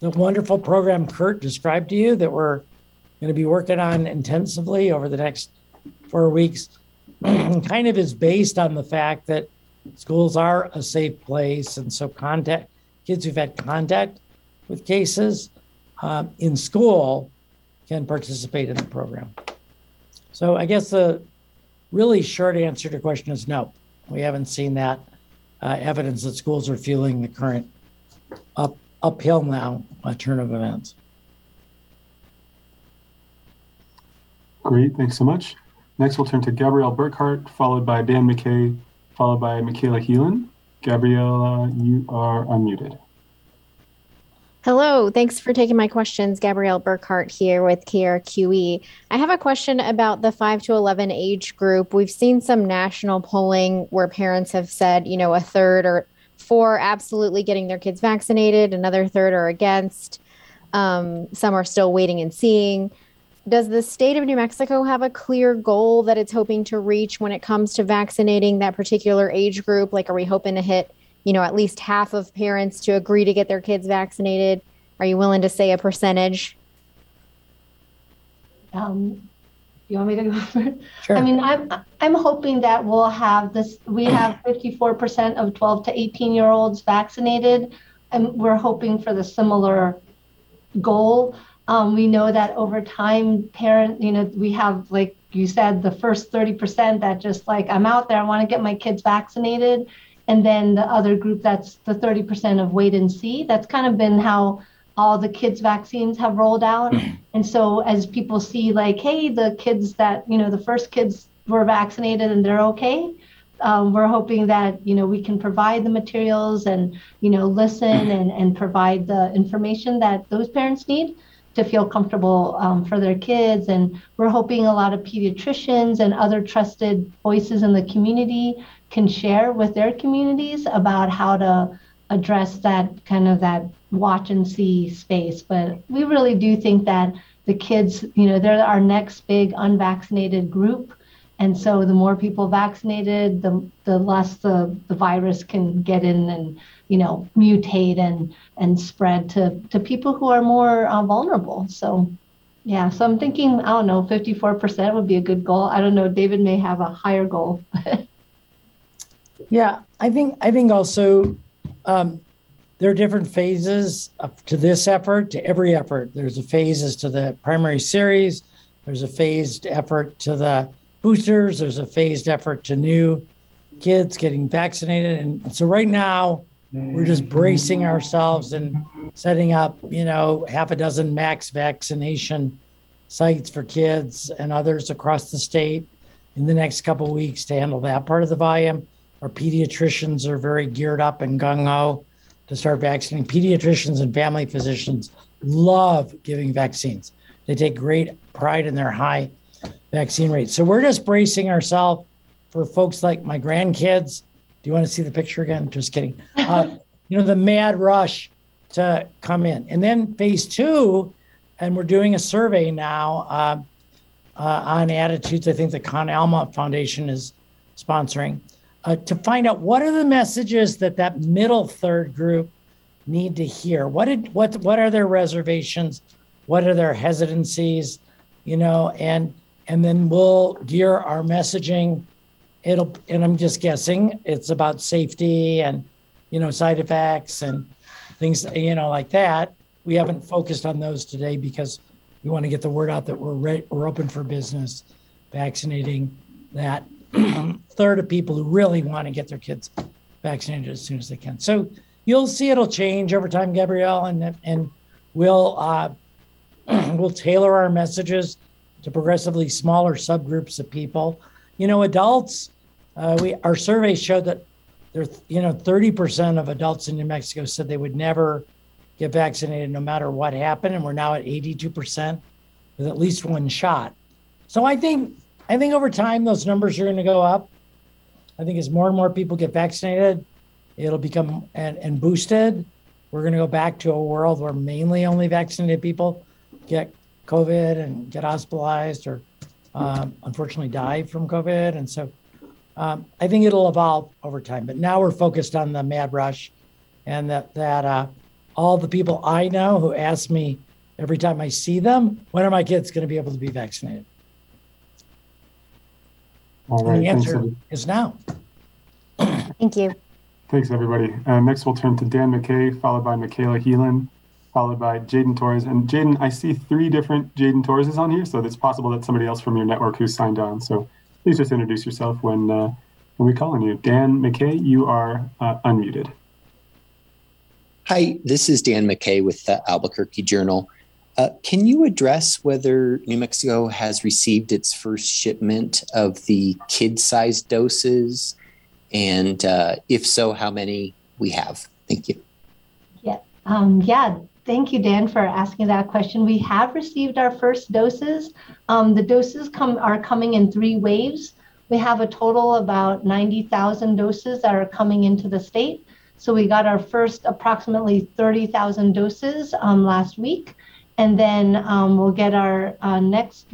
the wonderful program Kurt described to you that we're going to be working on intensively over the next four weeks kind of is based on the fact that schools are a safe place. And so contact kids who've had contact with cases uh, in school can participate in the program. So I guess the really short answer to your question is no. We haven't seen that uh, evidence that schools are fueling the current up uphill now uh, turn of events. Great, thanks so much. Next, we'll turn to Gabrielle Burkhart, followed by Dan McKay, followed by Michaela Heelan. Gabrielle, you are unmuted. Hello, thanks for taking my questions. Gabrielle Burkhart here with K R Q E. I have a question about the five to eleven age group. We've seen some national polling where parents have said, you know, a third or for absolutely getting their kids vaccinated, another third are against. Um, some are still waiting and seeing. Does the state of New Mexico have a clear goal that it's hoping to reach when it comes to vaccinating that particular age group? Like, are we hoping to hit, you know, at least half of parents to agree to get their kids vaccinated? Are you willing to say a percentage? Um, you want me to go first? Sure. I mean, I'm I'm hoping that we'll have this. We have fifty-four percent of twelve to eighteen year olds vaccinated, and we're hoping for the similar goal. Um, we know that over time, parent, you know, we have, like you said, the first thirty percent that just like, I'm out there, I want to get my kids vaccinated. And then the other group, that's the thirty percent of wait and see. That's kind of been how all the kids' vaccines have rolled out. And so as people see like, hey, the kids that, you know, the first kids were vaccinated and they're okay. Um, we're hoping that, you know, we can provide the materials and, you know, listen and, and provide the information that those parents need to feel comfortable um, for their kids. And we're hoping a lot of pediatricians and other trusted voices in the community can share with their communities about how to address that kind of that watch and see space. But we really do think that the kids, you know, they're our next big unvaccinated group. And so the more people vaccinated, the the less the, the virus can get in and, you know, mutate and and spread to, to people who are more uh, vulnerable. So, yeah, so I'm thinking, I don't know, fifty-four percent would be a good goal. I don't know, David may have a higher goal. yeah, I think I think also um, there are different phases to this effort, to every effort. There's a phase as to the primary series. There's a phased effort to the boosters, there's a phased effort to new kids getting vaccinated. And so right now we're just bracing ourselves and setting up, you know, half a dozen max vaccination sites for kids and others across the state in the next couple of weeks to handle that part of the volume. Our pediatricians are very geared up and gung-ho to start vaccinating. Pediatricians and family physicians love giving vaccines. They take great pride in their high vaccine rates. So we're just bracing ourselves for folks like my grandkids. Do you want to see the picture again? Just kidding. Uh, you know, the mad rush to come in. And then phase two, and we're doing a survey now uh, uh, on attitudes. I think the Con Alma Foundation is sponsoring uh, to find out what are the messages that that middle third group need to hear. What did what what are their reservations? What are their hesitancies? You know, and And then we'll gear our messaging. It'll, and I'm just guessing, it's about safety and, you know, side effects and things, you know, like that. We haven't focused on those today because we want to get the word out that we're re- we're open for business, vaccinating that third of people who really want to get their kids vaccinated as soon as they can. So you'll see it'll change over time, Gabrielle, and and we'll uh, we'll tailor our messages to progressively smaller subgroups of people. You know, adults, uh, we our survey showed that there, you know, thirty percent of adults in New Mexico said they would never get vaccinated no matter what happened. And we're now at eighty-two percent with at least one shot. So I think I think over time, those numbers are going to go up. I think as more and more people get vaccinated, it'll become and, and boosted. We're going to go back to a world where mainly only vaccinated people get COVID and get hospitalized or um, unfortunately die from COVID. And so um, I think it'll evolve over time. But now we're focused on the mad rush, and that, that uh, all the people I know who ask me every time I see them, when are my kids going to be able to be vaccinated? All right, and the answer thanks, is now. Thank you. Thanks, everybody. Uh, next, we'll turn to Dan McKay, followed by Michaela Heelan, followed by Jaden Torres. And Jaden, I see three different Jaden Torreses on here, so it's possible that somebody else from your network who's signed on. So please just introduce yourself when, uh, when we call on you. Dan McKay, you are uh, unmuted. Hi, this is Dan McKay with the Albuquerque Journal. Uh, can you address whether New Mexico has received its first shipment of the kid-sized doses? And uh, if so, how many we have? Thank you. Yeah, um, yeah. Thank you, Dan, for asking that question. We have received our first doses. Um, the doses come are coming in three waves. We have a total about ninety thousand doses that are coming into the state. So we got our first approximately thirty thousand doses um, last week. And then um, we'll get our uh, next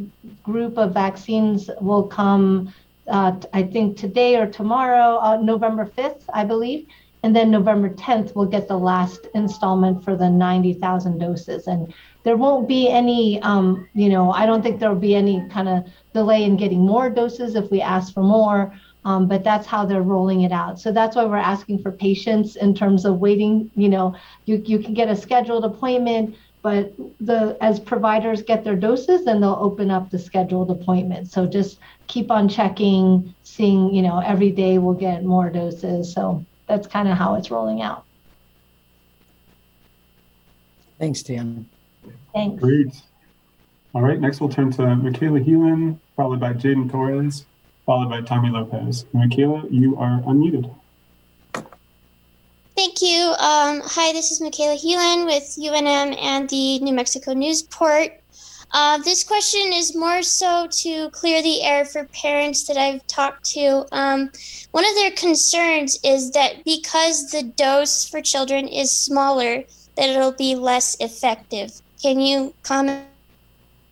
group of vaccines will come, uh, I think today or tomorrow, uh, November fifth, I believe. And then November tenth, we'll get the last installment for the ninety thousand doses. And there won't be any, um, you know, I don't think there'll be any kind of delay in getting more doses if we ask for more, um, but that's how they're rolling it out. So that's why we're asking for patience in terms of waiting. You know, you, you can get a scheduled appointment, but the as providers get their doses, then they'll open up the scheduled appointment. So just keep on checking, seeing, you know, every day we'll get more doses. So that's kind of how it's rolling out. Thanks, Dan. Thanks. Great. All right, next we'll turn to Michaela Heelan, followed by Jaden Torres, followed by Tommy Lopez. Michaela, you are unmuted. Thank you. Um, hi, this is Michaela Heelan with U N M and the New Mexico News Port. Uh, this question is more so to clear the air for parents that I've talked to. Um, one of their concerns is that because the dose for children is smaller, that it'll be less effective. Can you comment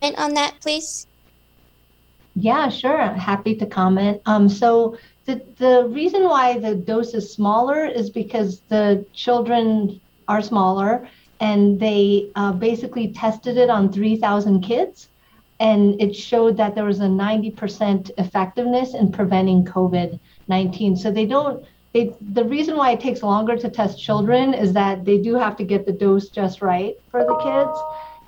on that, please? Yeah, sure. I'm happy to comment. Um, so. The, the reason why the dose is smaller is because the children are smaller, and they uh, basically tested it on three thousand kids, and it showed that there was a ninety percent effectiveness in preventing COVID nineteen. So they don't, they, the reason why it takes longer to test children is that they do have to get the dose just right for the kids.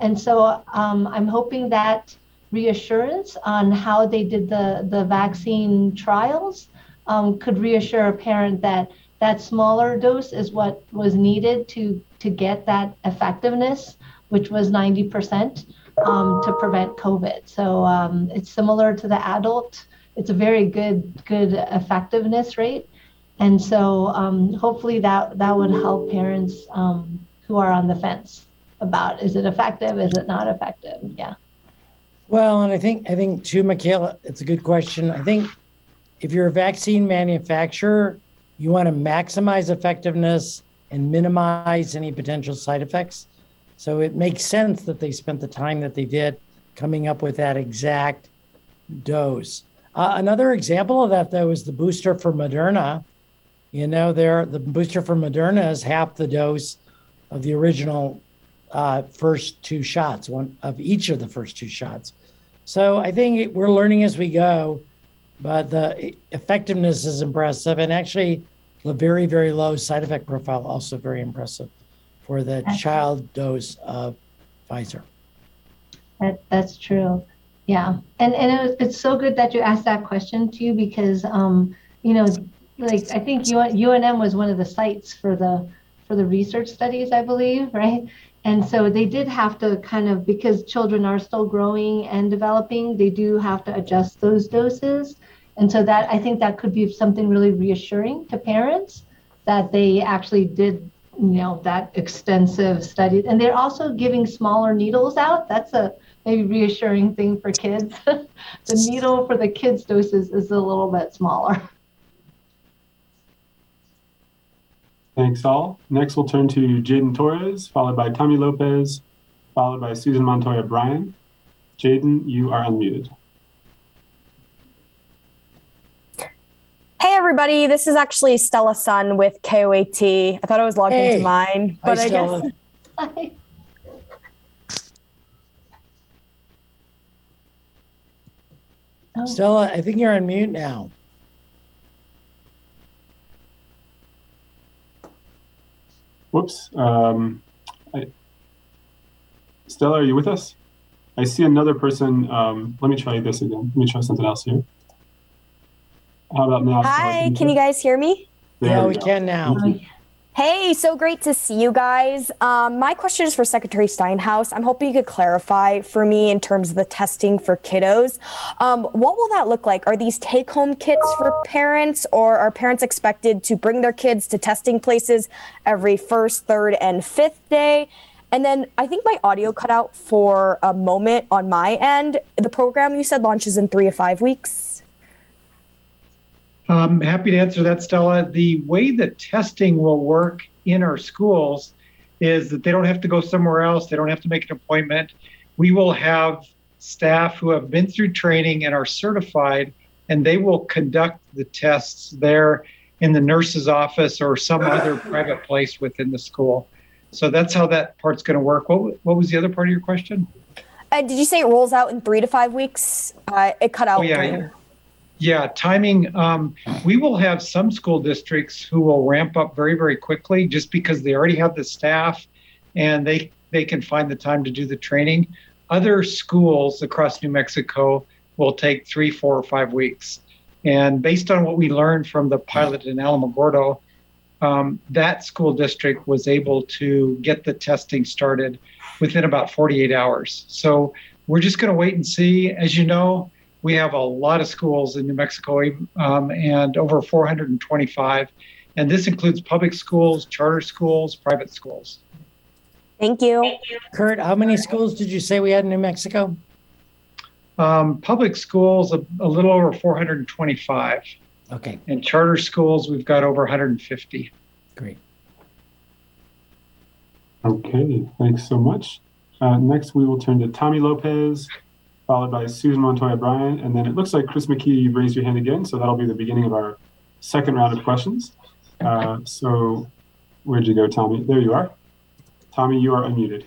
And so um, I'm hoping that reassurance on how they did the, the vaccine trials Um, could reassure a parent that that smaller dose is what was needed to, to get that effectiveness, which was ninety percent um, to prevent COVID. So um, it's similar to the adult. It's a very good good effectiveness rate. And so um, hopefully that, that would help parents um, who are on the fence about, is it effective, is it not effective? Yeah. Well, and I think, I think too, Michaela, it's a good question. I think if you're a vaccine manufacturer, you want to maximize effectiveness and minimize any potential side effects. So it makes sense that they spent the time that they did coming up with that exact dose. Uh, another example of that, though, is the booster for Moderna. You know, there the booster for Moderna is half the dose of the original uh, first two shots, one of each of the first two shots. So I think we're learning as we go. But the effectiveness is impressive, and actually the very, very low side effect profile also very impressive for the that's child dose of Pfizer. That, that's true, yeah. And and it, it's so good that you asked that question too, because um, you know, like I think U N M was one of the sites for the for the research studies, I believe, right? And so they did have to kind of, because children are still growing and developing, they do have to adjust those doses. And so that, I think that could be something really reassuring to parents that they actually did, you know, that extensive study. And they're also giving smaller needles out. That's a maybe reassuring thing for kids. The needle for the kids' doses is a little bit smaller. Thanks all. Next, we'll turn to Jaden Torres, followed by Tommy Lopez, followed by Susan Montoya Bryan. Jaden, you are unmuted. Hey, everybody. This is actually Stella Sun with K O A T. I thought I was logged hey. into mine, but Hi, I Stella. guess. Hi. Oh. Stella, I think you're on mute now. Whoops. Um, I, Stella, are you with us? I see another person. Um, let me try this again. Let me try something else here. How about now? Hi, Stella? can you guys hear me? There yeah, we, we can now. Hey, so great to see you guys. Um, my question is for Secretary Steinhaus. I'm hoping you could clarify for me in terms of the testing for kiddos. Um, what will that look like? Are these take-home kits for parents, or are parents expected to bring their kids to testing places every first, third, and fifth day? And then I think my audio cut out for a moment on my end. The program you said launches in three to five weeks. I'm happy to answer that, Stella. The way that testing will work in our schools is that they don't have to go somewhere else. They don't have to make an appointment. We will have staff who have been through training and are certified, and they will conduct the tests there in the nurse's office or some other private place within the school. So that's how that part's going to work. What, what was the other part of your question? Uh, did you say it rolls out in three to five weeks? Uh, it cut out. Oh, yeah. Right. Yeah, timing. Um, we will have some school districts who will ramp up very, very quickly just because they already have the staff and they, they can find the time to do the training. Other schools across New Mexico will take three, four, or five weeks. And based on what we learned from the pilot in Alamogordo, um, that school district was able to get the testing started within about forty-eight hours. So we're just going to wait and see. As you know, we have a lot of schools in New Mexico, um, and over four hundred twenty-five, and this includes public schools, charter schools, private schools. Thank you. Thank you. Kurt, how many schools did you say we had in New Mexico? Um, public schools, a, a little over four hundred twenty-five. Okay. And charter schools, we've got over one hundred fifty. Great. Okay, thanks so much. Uh, next, we will turn to Tommy Lopez, followed by Susan Montoya Bryan, and then it looks like Chris McKee, you've raised your hand again, so that'll be the beginning of our second round of questions. Uh, so where'd you go, Tommy? There you are. Tommy, you are unmuted.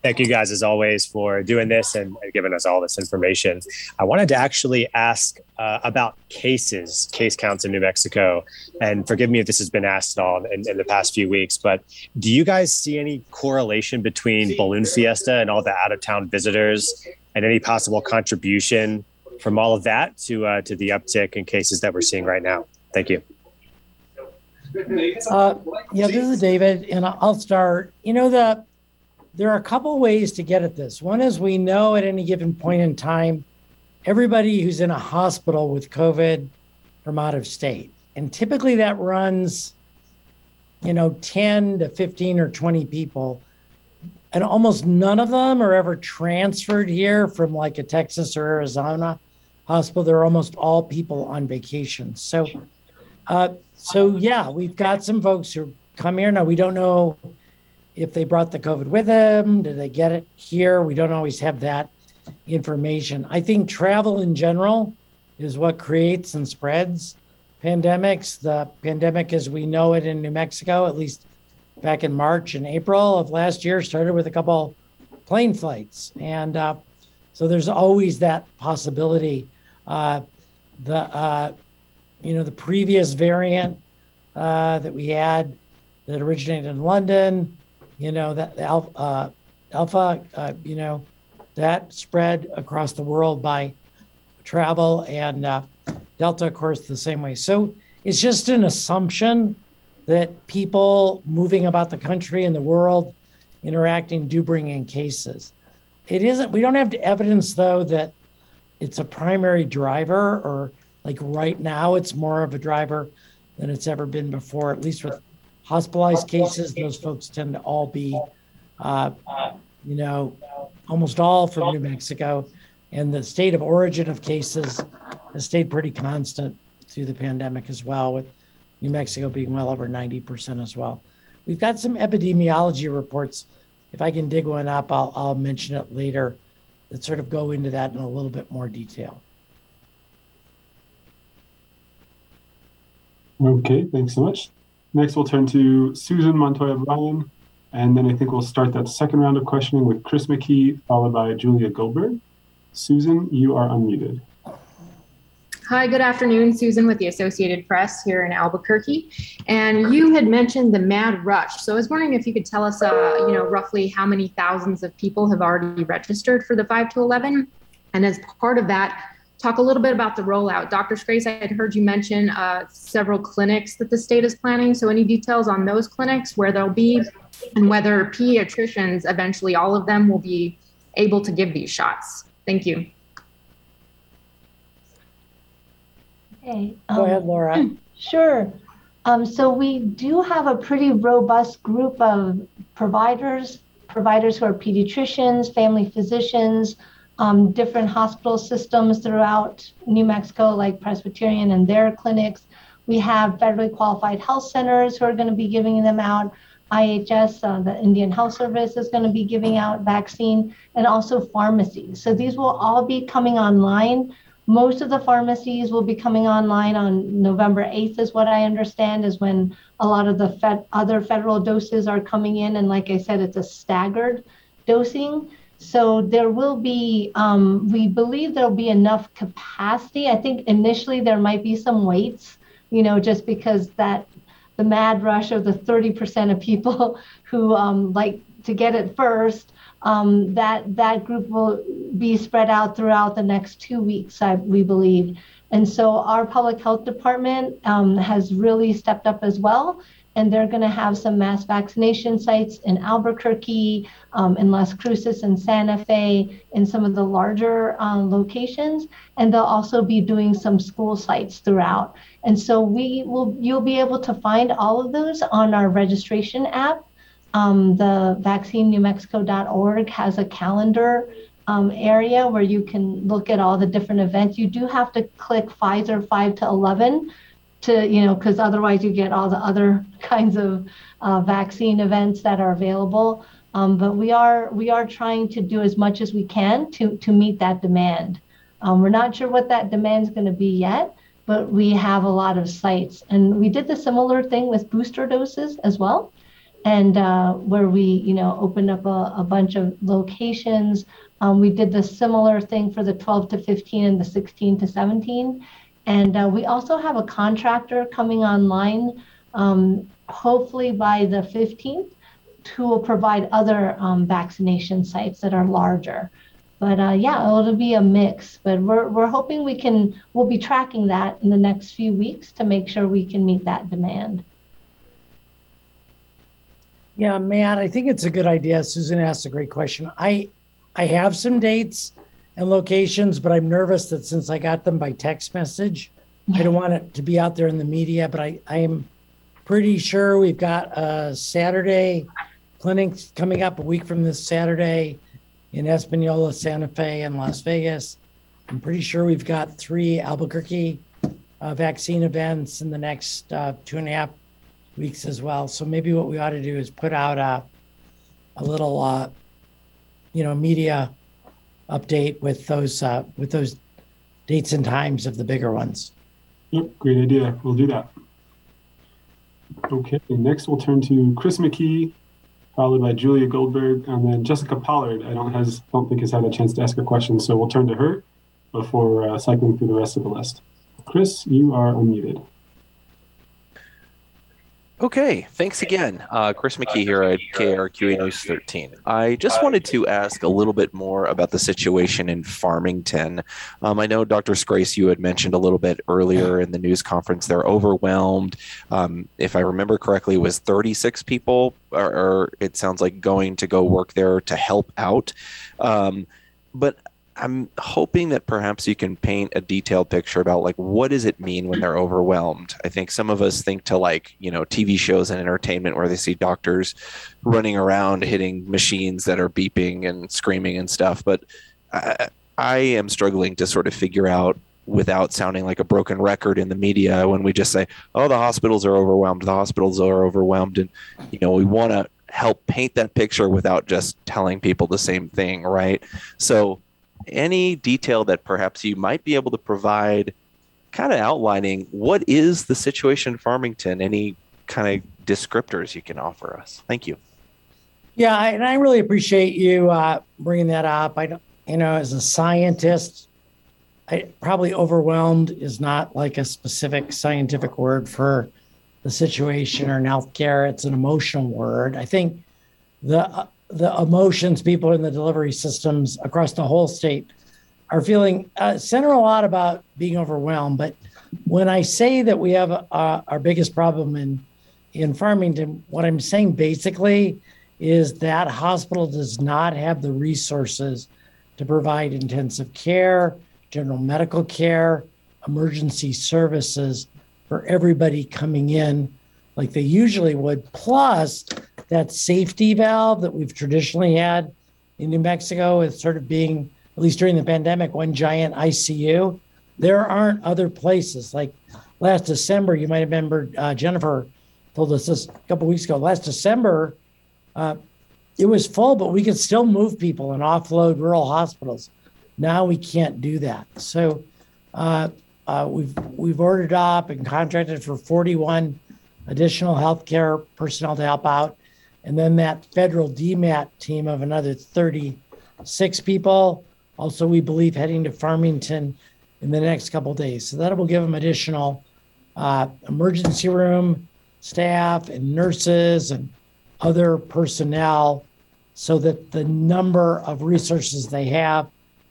Thank you guys, as always, for doing this and giving us all this information. I wanted to actually ask uh, about cases, case counts in New Mexico, and forgive me if this has been asked at all in, in the past few weeks, but do you guys see any correlation between Balloon Fiesta and all the out-of-town visitors and any possible contribution from all of that to uh, to the uptick in cases that we're seeing right now? Thank you. Uh, yeah, this is David, and I'll start. You know, the There are a couple ways to get at this. One is we know at any given point in time, everybody who's in a hospital with COVID from out of state. And typically that runs, you know, ten to fifteen or twenty people. And almost none of them are ever transferred here from like a Texas or Arizona hospital. They're almost all people on vacation. So, uh, so yeah, we've got some folks who come here. Now, we don't know if they brought the COVID with them, did they get it here? We don't always have that information. I think travel in general is what creates and spreads pandemics. The pandemic as we know it in New Mexico, at least back in March and April of last year, started with a couple plane flights. And uh, so there's always that possibility. Uh, the, uh, you know, the previous variant uh, that we had that originated in London, you know, that uh, alpha, uh, you know, that spread across the world by travel, and uh, Delta, of course, the same way. So it's just an assumption that people moving about the country and the world interacting do bring in cases. It isn't, we don't have evidence, though, that it's a primary driver, or like right now it's more of a driver than it's ever been before, at least with hospitalized cases. Those folks tend to all be uh, you know, almost all from New Mexico, and the state of origin of cases has stayed pretty constant through the pandemic as well, with New Mexico being well over ninety percent as well. We've got some epidemiology reports. If I can dig one up, I'll, I'll mention it later, that sort of go into that in a little bit more detail. Okay, thanks so much. Next, we'll turn to Susan Montoya Bryan, and then I think we'll start that second round of questioning with Chris McKee, followed by Julia Goldberg. Susan, you are unmuted. Hi, good afternoon, Susan with the Associated Press here in Albuquerque. And you had mentioned the mad rush. So I was wondering if you could tell us, uh, you know, roughly how many thousands of people have already registered for the five to eleven. And as part of that, talk a little bit about the rollout. Doctor Scrase, I had heard you mention uh, several clinics that the state is planning. So any details on those clinics, where they'll be, and whether pediatricians, eventually all of them, will be able to give these shots? Thank you. Okay. Um, Go ahead, Laura. Sure. Um, so we do have a pretty robust group of providers, providers who are pediatricians, family physicians, um, different hospital systems throughout New Mexico, like Presbyterian and their clinics. We have federally qualified health centers who are going to be giving them out. I H S, uh, the Indian Health Service, is going to be giving out vaccine, and also pharmacies. So these will all be coming online. Most of the pharmacies will be coming online on November eighth, is what I understand, is when a lot of the fed, other federal doses are coming in. And like I said, it's a staggered dosing. So there will be, um, we believe there'll be enough capacity. I think initially there might be some waits, you know, just because that the mad rush of the thirty percent of people who um, like to get it first, Um, that that group will be spread out throughout the next two weeks, I, we believe. And so our public health department um, has really stepped up as well. And they're going to have some mass vaccination sites in Albuquerque, um, in Las Cruces and Santa Fe, in some of the larger uh, locations. And they'll also be doing some school sites throughout. And so we will, you'll be able to find all of those on our registration app. Um, the Vaccine New Mexico dot org has a calendar um, area where you can look at all the different events. You do have to click Pfizer five to eleven to, you know, because otherwise you get all the other kinds of uh, vaccine events that are available. Um, but we are we are trying to do as much as we can to to meet that demand. Um, we're not sure what that demand is going to be yet, but we have a lot of sites, and we did the similar thing with booster doses as well. And uh, where we, you know, opened up a, a bunch of locations. Um, we did the similar thing for the twelve to fifteen and the sixteen to seventeen. And uh, we also have a contractor coming online, um, hopefully by the fifteenth, who will provide other um, vaccination sites that are larger. But uh, yeah, it'll be a mix. But we're we're hoping we can, we'll be tracking that in the next few weeks to make sure we can meet that demand. Yeah, Matt, I think it's a good idea. Susan asked a great question. I I have some dates and locations, but I'm nervous that since I got them by text message, I don't want it to be out there in the media, but I, I am pretty sure we've got a Saturday clinic coming up a week from this Saturday in Espanola, Santa Fe, and Las Vegas. I'm pretty sure we've got three Albuquerque uh, vaccine events in the next uh, two and a half weeks as well. So maybe what we ought to do is put out a, a little, uh, you know, media update with those uh, with those dates and times of the bigger ones. Yep, great idea. We'll do that. Okay, next we'll turn to Chris McKee, followed by Julia Goldberg, and then Jessica Pollard. I don't has don't think has had a chance to ask a question, so we'll turn to her before uh, cycling through the rest of the list. Chris, you are unmuted. Okay, thanks again. Uh, Chris McKee here at K R Q E News thirteen. I just wanted to ask a little bit more about the situation in Farmington. Um, I know, Doctor Scrase, you had mentioned a little bit earlier in the news conference, they're overwhelmed. Um, if I remember correctly, it was thirty-six people, or, or it sounds like, going to go work there to help out. Um, but I'm hoping that perhaps you can paint a detailed picture about, like, what does it mean when they're overwhelmed? I think some of us think to, like, you know, T V shows and entertainment where they see doctors running around hitting machines that are beeping and screaming and stuff. But I, I am struggling to sort of figure out, without sounding like a broken record in the media, when we just say, oh, the hospitals are overwhelmed, the hospitals are overwhelmed. And, you know, we want to help paint that picture without just telling people the same thing, right? So any detail that perhaps you might be able to provide, kind of outlining what is the situation in Farmington, any kind of descriptors you can offer us. Thank you. Yeah, I, and I really appreciate you uh, bringing that up. I don't, you know, as a scientist, I probably overwhelmed is not like a specific scientific word for the situation or in healthcare. It's an emotional word. I think the uh, the emotions people in the delivery systems across the whole state are feeling uh, center a lot about being overwhelmed. But when I say that we have uh, our biggest problem in, in Farmington, what I'm saying basically is that hospital does not have the resources to provide intensive care, general medical care, emergency services for everybody coming in like they usually would, plus that safety valve that we've traditionally had in New Mexico is sort of being, at least during the pandemic, one giant I C U. There aren't other places. Like last December, you might remember uh, Jennifer told us this a couple of weeks ago. Last December, uh, it was full, but we could still move people and offload rural hospitals. Now we can't do that. So uh, uh, we've we've ordered up and contracted for forty-one additional healthcare personnel to help out. And then that federal D M A T team of another thirty-six people. Also, we believe heading to Farmington in the next couple of days. So that will give them additional uh, emergency room staff and nurses and other personnel so that the number of resources they have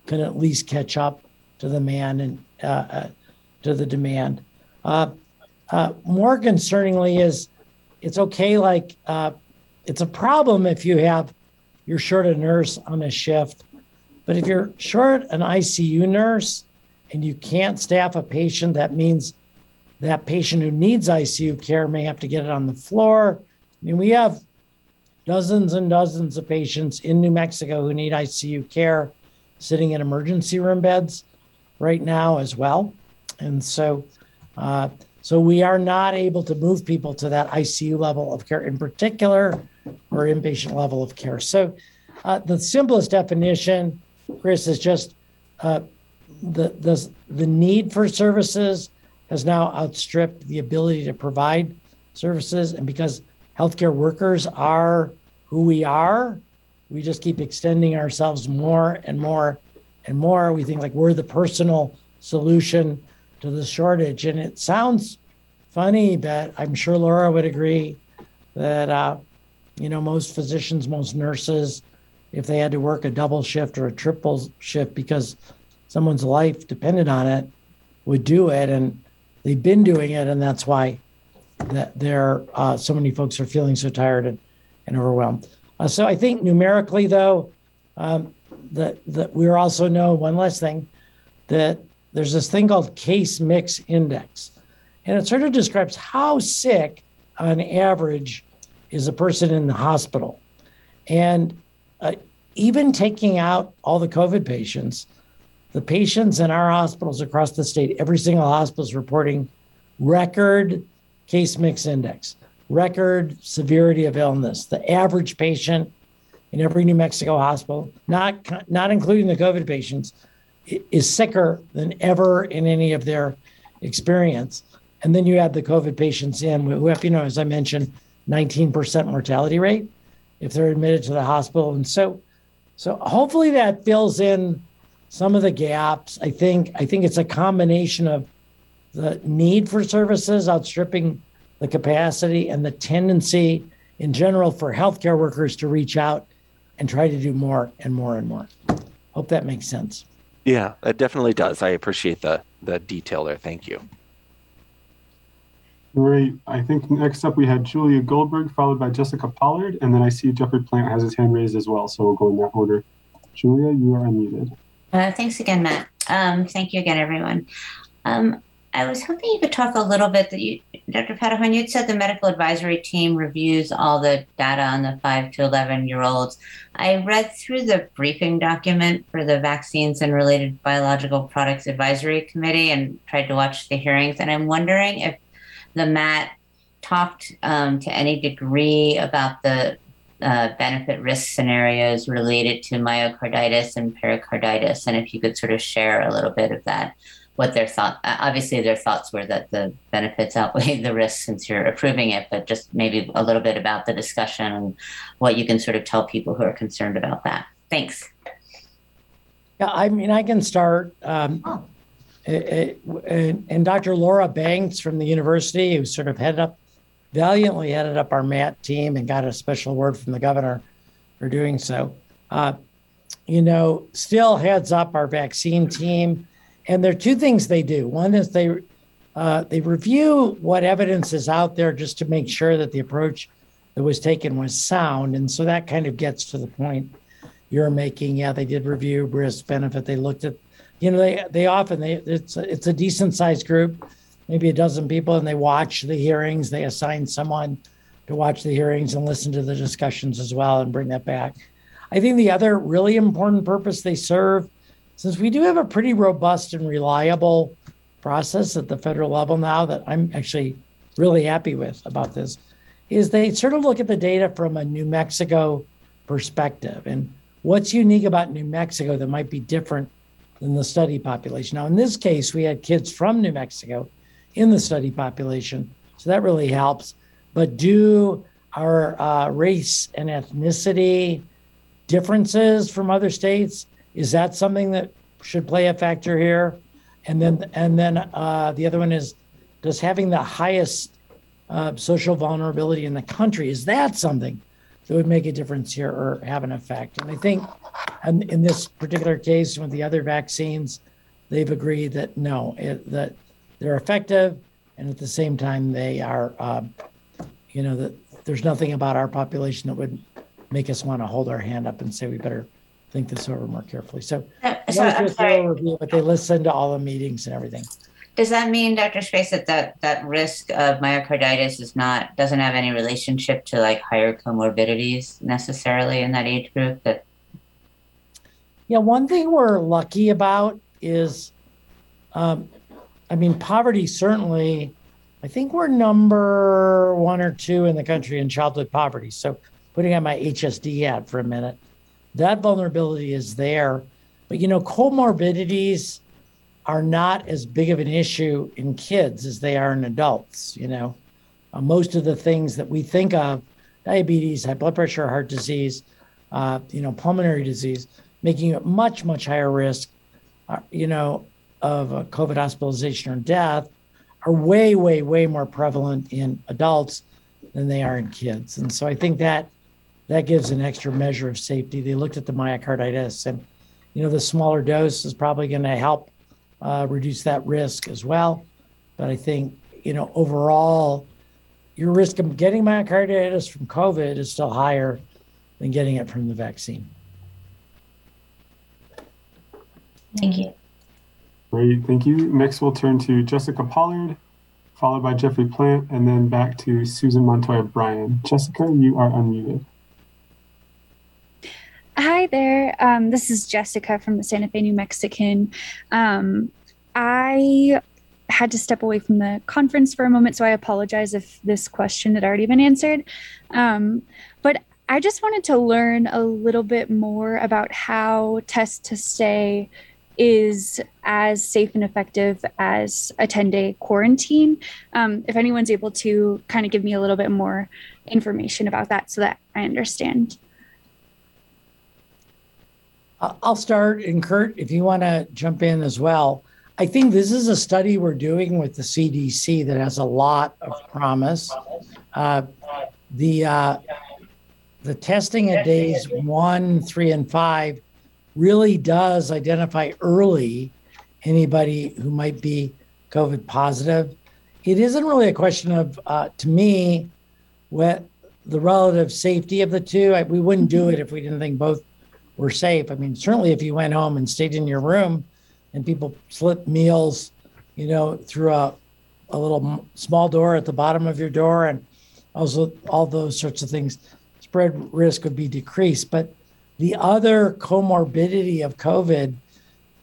can at least catch up to the demand and uh, uh, to the demand. Uh, uh, more concerningly is it's okay, like, uh, it's a problem if you have, you're short a nurse on a shift, but if you're short an I C U nurse and you can't staff a patient, that means that patient who needs I C U care may have to get it on the floor. I mean, we have dozens and dozens of patients in New Mexico who need I C U care sitting in emergency room beds right now as well. And so, uh, so we are not able to move people to that I C U level of care in particular, or inpatient level of care. So uh, the simplest definition, Chris, is just uh, the, the the need for services has now outstripped the ability to provide services. And because healthcare workers are who we are, we just keep extending ourselves more and more and more. We think like we're the personal solution to the shortage. And it sounds funny, but I'm sure Laura would agree that uh, you know, most physicians, most nurses, if they had to work a double shift or a triple shift because someone's life depended on it, would do it. And they've been doing it. And that's why that there uh, so many folks are feeling so tired and, and overwhelmed. Uh, so I think numerically, though, um, that, that we also know one last thing, that there's this thing called case mix index. And it sort of describes how sick on average is a person in the hospital. And uh, even taking out all the COVID patients, the patients in our hospitals across the state, every single hospital is reporting record case mix index, record severity of illness. The average patient in every New Mexico hospital, not not including the COVID patients, is sicker than ever in any of their experience. And then you add the COVID patients in who have, you know, as I mentioned, nineteen percent mortality rate if they're admitted to the hospital. And so so hopefully that fills in some of the gaps. I think I think it's a combination of the need for services outstripping the capacity and the tendency in general for healthcare workers to reach out and try to do more and more and more. Hope that makes sense. Yeah, it definitely does. I appreciate the the detail there. Thank you. Great. I think next up we had Julia Goldberg, followed by Jessica Pollard, and then I see Jeffrey Plant has his hand raised as well, so we'll go in that order. Julia, you are unmuted. Uh, thanks again, Matt. Um, thank you again, everyone. Um, I was hoping you could talk a little bit, that you, Doctor Patahone, you'd said the medical advisory team reviews all the data on the five to eleven-year-olds. I read through the briefing document for the Vaccines and Related Biological Products Advisory Committee and tried to watch the hearings, and I'm wondering if the M A T talked um, to any degree about the uh, benefit-risk scenarios related to myocarditis and pericarditis, and if you could sort of share a little bit of that. What their thought, obviously their thoughts were that the benefits outweigh the risks since you're approving it, but just maybe a little bit about the discussion and what you can sort of tell people who are concerned about that. Thanks. Yeah, I mean, I can start. Um, oh. it, it, and, and Doctor Laura Banks from the university, who sort of headed up, valiantly headed up our M A T team and got a special word from the governor for doing so, uh, you know, still heads up our vaccine team. And there are two things they do. One is they uh, they review what evidence is out there just to make sure that the approach that was taken was sound. And so that kind of gets to the point you're making. Yeah, they did review risk benefit. They looked at, you know, they they often, they it's a, it's a decent sized group, maybe a dozen people, and they watch the hearings. They assign someone to watch the hearings and listen to the discussions as well and bring that back. I think the other really important purpose they serve, since we do have a pretty robust and reliable process at the federal level now that I'm actually really happy with about this, is they sort of look at the data from a New Mexico perspective and what's unique about New Mexico that might be different than the study population. Now, in this case, we had kids from New Mexico in the study population, so that really helps. But do our uh, race and ethnicity differences from other states, is that something that should play a factor here? And then and then uh, the other one is, does having the highest uh, social vulnerability in the country, is that something that would make a difference here or have an effect? And I think in, in this particular case with the other vaccines, they've agreed that no, it, that they're effective. And at the same time, they are, uh, you know, that there's nothing about our population that would make us want to hold our hand up and say we better think this over more carefully. So, uh, so I'm sorry. Review, but they listen to all the meetings and everything. Does that mean, Doctor Scrase, that, that that risk of myocarditis is not doesn't have any relationship to like higher comorbidities necessarily in that age group? That yeah, one thing we're lucky about is, um, I mean, poverty certainly. I think we're number one or two in the country in childhood poverty. So, putting on my H S D ad for a minute. That vulnerability is there, but you know, comorbidities are not as big of an issue in kids as they are in adults. You know, uh, most of the things that we think of, diabetes, high blood pressure, heart disease, uh, you know, pulmonary disease, making it much, much higher risk, uh, you know, of uh, COVID hospitalization or death are way, way, way more prevalent in adults than they are in kids. And so I think that That gives an extra measure of safety. They looked at the myocarditis and, you know, the smaller dose is probably going to help uh, reduce that risk as well. But I think, you know, overall, your risk of getting myocarditis from COVID is still higher than getting it from the vaccine. Thank you. Great, thank you. Next, we'll turn to Jessica Pollard, followed by Jeffrey Plant, and then back to Susan Montoya Bryan. Jessica, you are unmuted. Hi there. Um, this is Jessica from the Santa Fe New Mexican. Um, I had to step away from the conference for a moment, so I apologize if this question had already been answered. Um, but I just wanted to learn a little bit more about how Test to Stay is as safe and effective as a ten-day quarantine. Um, if anyone's able to kind of give me a little bit more information about that so that I understand. I'll start, and Kurt, if you want to jump in as well. I think this is a study we're doing with the C D C that has a lot of promise. Uh, the uh, the testing at days one, three, and five really does identify early anybody who might be COVID positive. It isn't really a question of, uh, to me, what the relative safety of the two. I, we wouldn't do it if we didn't think both were safe. I mean, certainly if you went home and stayed in your room and people slipped meals, you know, through a, a little small door at the bottom of your door, and also all those sorts of things, spread risk would be decreased. But the other comorbidity of COVID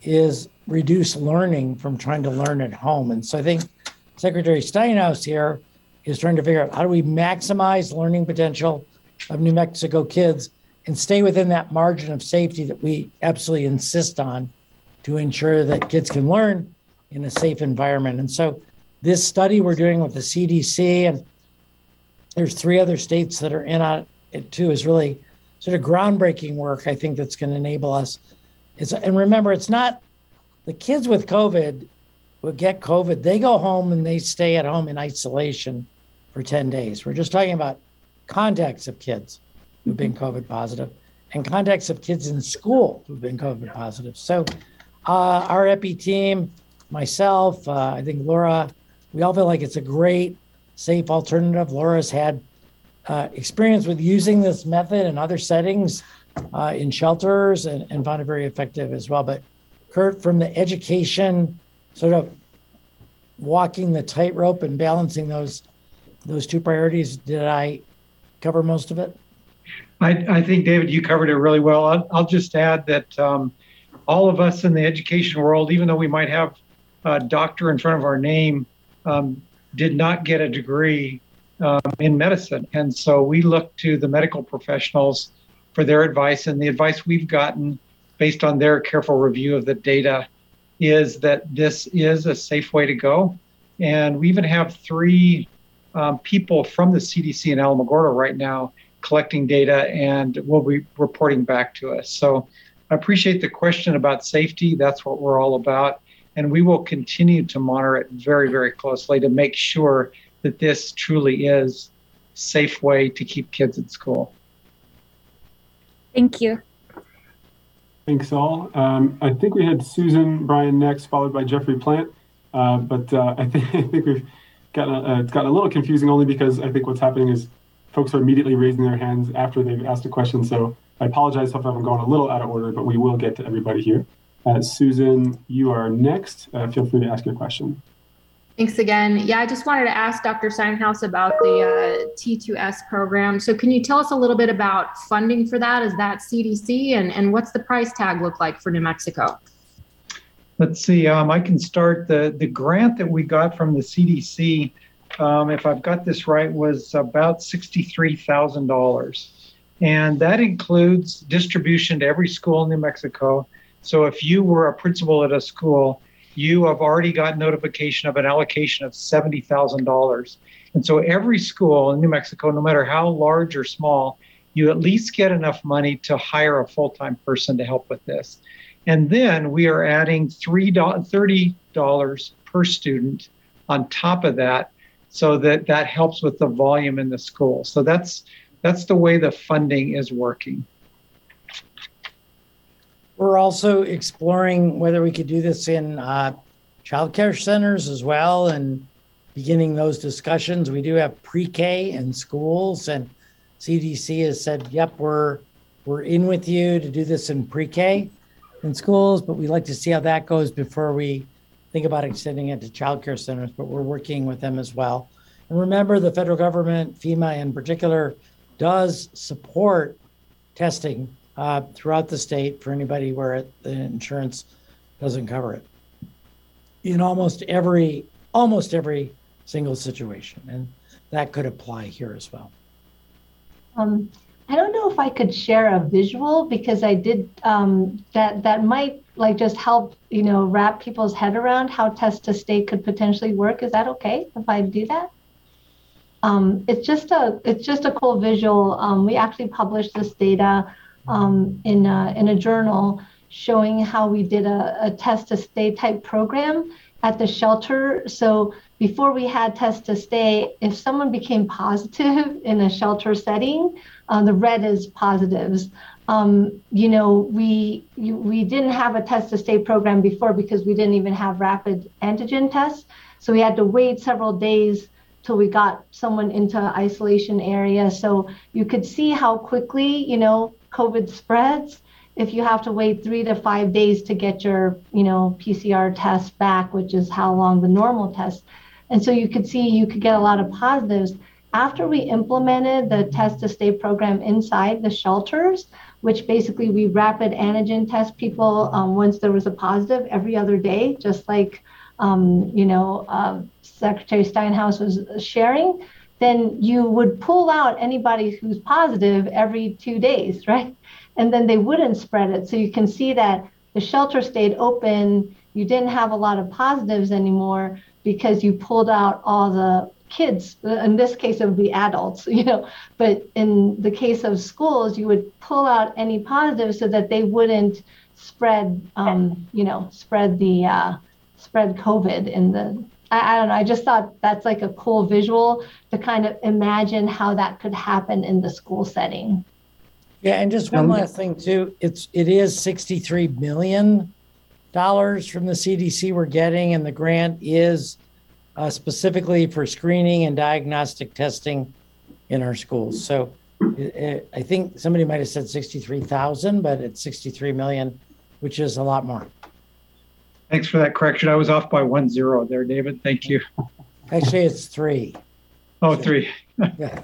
is reduced learning from trying to learn at home. And so I think Secretary Steinhaus here is trying to figure out, how do we maximize learning potential of New Mexico kids and stay within that margin of safety that we absolutely insist on to ensure that kids can learn in a safe environment. And so this study we're doing with the C D C, and there's three other states that are in on it too, is really sort of groundbreaking work, I think, that's going to enable us. It's, and remember, it's not the kids with COVID will get COVID. They go home and they stay at home in isolation for ten days. We're just talking about contacts of kids who've been COVID positive and contacts of kids in school who've been COVID positive. So uh, our E P I team, myself, uh, I think Laura, we all feel like it's a great, safe alternative. Laura's had uh, experience with using this method in other settings, uh, in shelters, and, and found it very effective as well. But Kurt, from the education, sort of walking the tightrope and balancing those those two priorities, did I cover most of it? I, I think, David, you covered it really well. I'll, I'll just add that um, all of us in the education world, even though we might have a doctor in front of our name, um, did not get a degree um, in medicine. And so we look to the medical professionals for their advice, and the advice we've gotten based on their careful review of the data is that this is a safe way to go. And we even have three um, people from the C D C in Alamogordo right now collecting data, and will be reporting back to us. So I appreciate the question about safety. That's what we're all about. And we will continue to monitor it very, very closely to make sure that this truly is a safe way to keep kids in school. Thank you. Thanks all. Um, I think we had Susan Bryan next, followed by Jeffrey Plant. Uh, but uh, I think I think we've gotten a, uh, it's gotten a little confusing, only because I think what's happening is folks are immediately raising their hands after they've asked a question. So I apologize if I'm going a little out of order, but we will get to everybody here. Uh, Susan, you are next. Uh, feel free to ask your question. Thanks again. Yeah, I just wanted to ask Doctor Steinhaus about the uh, T two S program. So can you tell us a little bit about funding for that? Is that C D C? And, and what's the price tag look like for New Mexico? Let's see. Um, I can start. The, the grant that we got from the C D C, um, if I've got this right, was about sixty-three thousand dollars. And that includes distribution to every school in New Mexico. So if you were a principal at a school, you have already got notification of an allocation of seventy thousand dollars. And so every school in New Mexico, no matter how large or small, you at least get enough money to hire a full-time person to help with this. And then we are adding thirty dollars per student on top of that, so that that helps with the volume in the school. So that's that's the way the funding is working. We're also exploring whether we could do this in uh, child care centers as well, and beginning those discussions. We do have pre-K in schools, and C D C has said, yep, we're we're in with you to do this in pre-K in schools, but we'd like to see how that goes before we think about extending it to child care centers, but we're working with them as well. And remember, the federal government, FEMA in particular, does support testing Uh, throughout the state for anybody where it, the insurance doesn't cover it, in almost every almost every single situation, and that could apply here as well. Um, I don't know if I could share a visual, because I did um, that. That might like just help you know wrap people's head around how test to state could potentially work. Is that okay if I do that? Um, it's just a it's just a cool visual. Um, we actually published this data Um, in a, in a journal, showing how we did a, a test to stay type program at the shelter. So before we had test to stay, if someone became positive in a shelter setting, uh, the red is positives. Um, you know, we we didn't have a test to stay program before, because we didn't even have rapid antigen tests. So we had to wait several days till we got someone into isolation area. So you could see how quickly, you know, COVID spreads, if you have to wait three to five days to get your, you know, P C R test back, which is how long the normal test. And so you could see you could get a lot of positives. After we implemented the test to stay program inside the shelters, which basically we rapid antigen test people um, once there was a positive every other day, just like, um, you know, uh, Secretary Steinhaus was sharing, then you would pull out anybody who's positive every two days, right? And then they wouldn't spread it. So you can see that the shelter stayed open. You didn't have a lot of positives anymore because you pulled out all the kids. In this case, it would be adults, you know, but in the case of schools, you would pull out any positives so that they wouldn't spread, um, you know, spread the, uh, spread COVID in the, I, I don't know. I just thought that's like a cool visual to kind of imagine how that could happen in the school setting. Yeah, and just one last thing too. It's it is sixty-three million dollars from the C D C we're getting, and the grant is uh, specifically for screening and diagnostic testing in our schools. So it, it, I think somebody might have said sixty-three thousand, but it's sixty-three million, which is a lot more. Thanks for that correction. I was off by one zero there, David. Thank you. Actually, it's three. Oh, so, three. Yeah.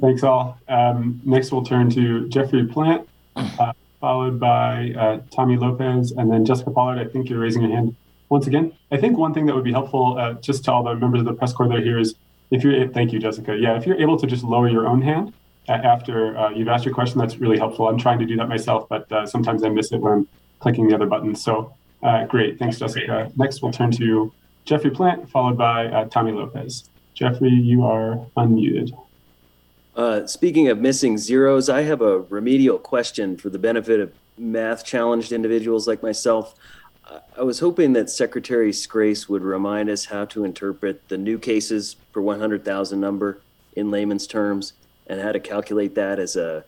Thanks all. Um, next, we'll turn to Jeffrey Plant, uh, followed by uh, Tommy Lopez, and then Jessica Pollard. I think you're raising your hand once again. I think one thing that would be helpful, uh, just to all the members of the press corps that are here, is if you're. Thank you, Jessica. Yeah, if you're able to just lower your own hand uh, after uh, you've asked your question, that's really helpful. I'm trying to do that myself, but uh, sometimes I miss it when I'm clicking the other button. So uh, great, thanks, Jessica. Next, we'll turn to Jeffrey Plant, followed by uh, Tommy Lopez. Jeffrey, you are unmuted. Uh, speaking of missing zeros, I have a remedial question for the benefit of math-challenged individuals like myself. I was hoping that Secretary Scrase would remind us how to interpret the new cases per one hundred thousand number in layman's terms and how to calculate that as a,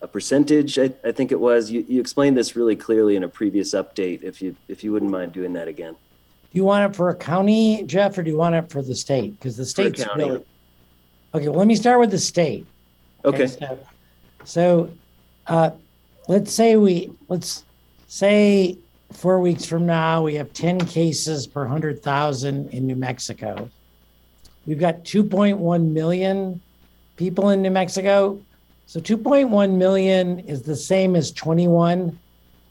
a percentage, I, I think it was. You, you explained this really clearly in a previous update, if you if you wouldn't mind doing that again. Do you want it for a county, Jeff, or do you want it for the state? Because the state's really... Okay, well, let me start with the state. Okay. okay so so uh, let's say we let's say four weeks from now we have ten cases per one hundred thousand in New Mexico. We've got two point one million people in New Mexico. So two point one million is the same as twenty-one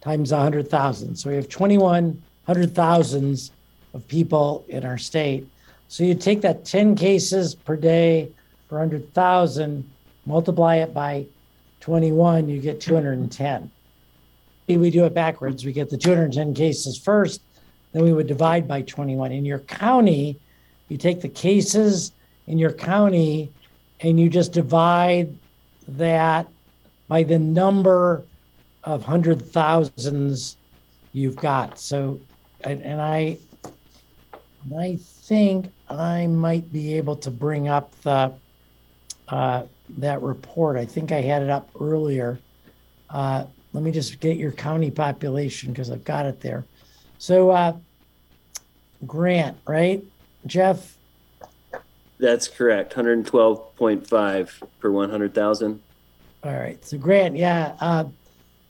times one hundred thousand. So we have twenty-one hundred thousands of people in our state. So you take that ten cases per day per one hundred thousand, multiply it by twenty-one, you get two hundred ten. We do it backwards. We get the two hundred ten cases first, then we would divide by twenty-one. In your county, you take the cases in your county and you just divide that by the number of hundred thousands you've got. So, and, and I, and I think I might be able to bring up the Uh, that report. I think I had it up earlier. Uh, let me just get your county population because I've got it there. So uh, Grant, right, Jeff? That's correct. one hundred twelve point five per one hundred thousand. All right. So Grant, yeah, uh,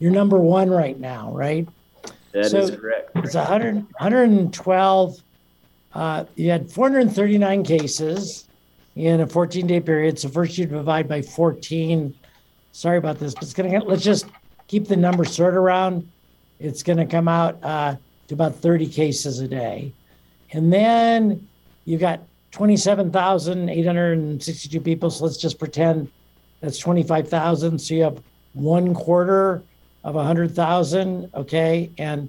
you're number one right now, right? That so is correct. It's one hundred, one hundred twelve. Uh, you had four hundred thirty-nine cases in a fourteen-day period. So first you divide by fourteen. Sorry about this, but it's gonna get, let's just keep the number sort around. It's gonna come out uh, to about thirty cases a day. And then you've got twenty-seven thousand eight hundred sixty-two people. So let's just pretend that's twenty-five thousand. So you have one quarter of one hundred thousand, okay? And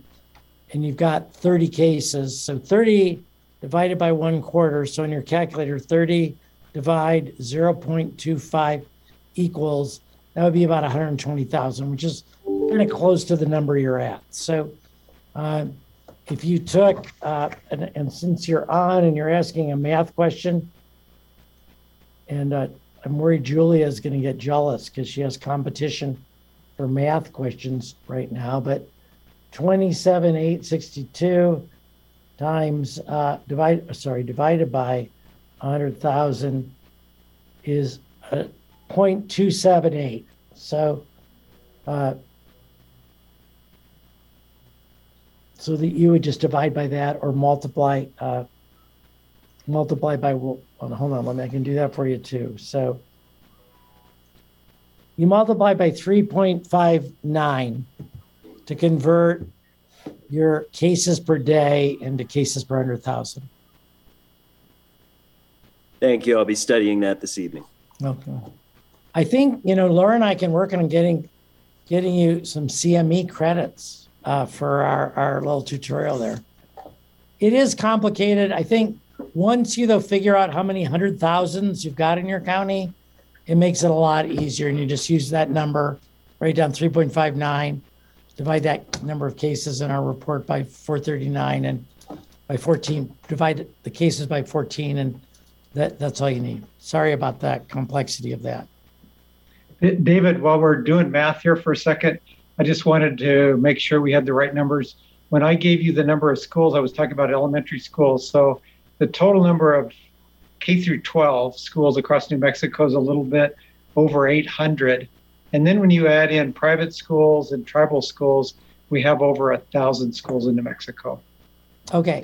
and you've got thirty cases. So thirty divided by one quarter. So in your calculator, thirty divide zero point two five equals, that would be about one hundred twenty thousand, which is kind of close to the number you're at. So uh, if you took, uh, and, and since you're on and you're asking a math question, and uh, I'm worried Julia is going to get jealous because she has competition for math questions right now, but twenty-seven thousand eight hundred sixty-two times, uh, divide, sorry, divided by one hundred thousand is uh, zero point two seven eight. So uh, so that you would just divide by that or multiply uh, multiply by, well, hold on, let me, I can do that for you too. So you multiply by three point five nine to convert your cases per day into cases per one hundred thousand. Thank you. I'll be studying that this evening. Okay. I think, you know, Laura and I can work on getting getting you some C M E credits uh, for our, our little tutorial there. It is complicated. I think once you, though, figure out how many hundred thousands you've got in your county, it makes it a lot easier. And you just use that number, write down three point five nine, divide that number of cases in our report by four thirty-nine and by fourteen, divide the cases by fourteen, and That that's all you need. Sorry about that complexity of that. David, while we're doing math here for a second, I just wanted to make sure we had the right numbers. When I gave you the number of schools, I was talking about elementary schools. So the total number of K through twelve schools across New Mexico is a little bit over eight hundred. And then when you add in private schools and tribal schools, we have over a thousand schools in New Mexico. Okay.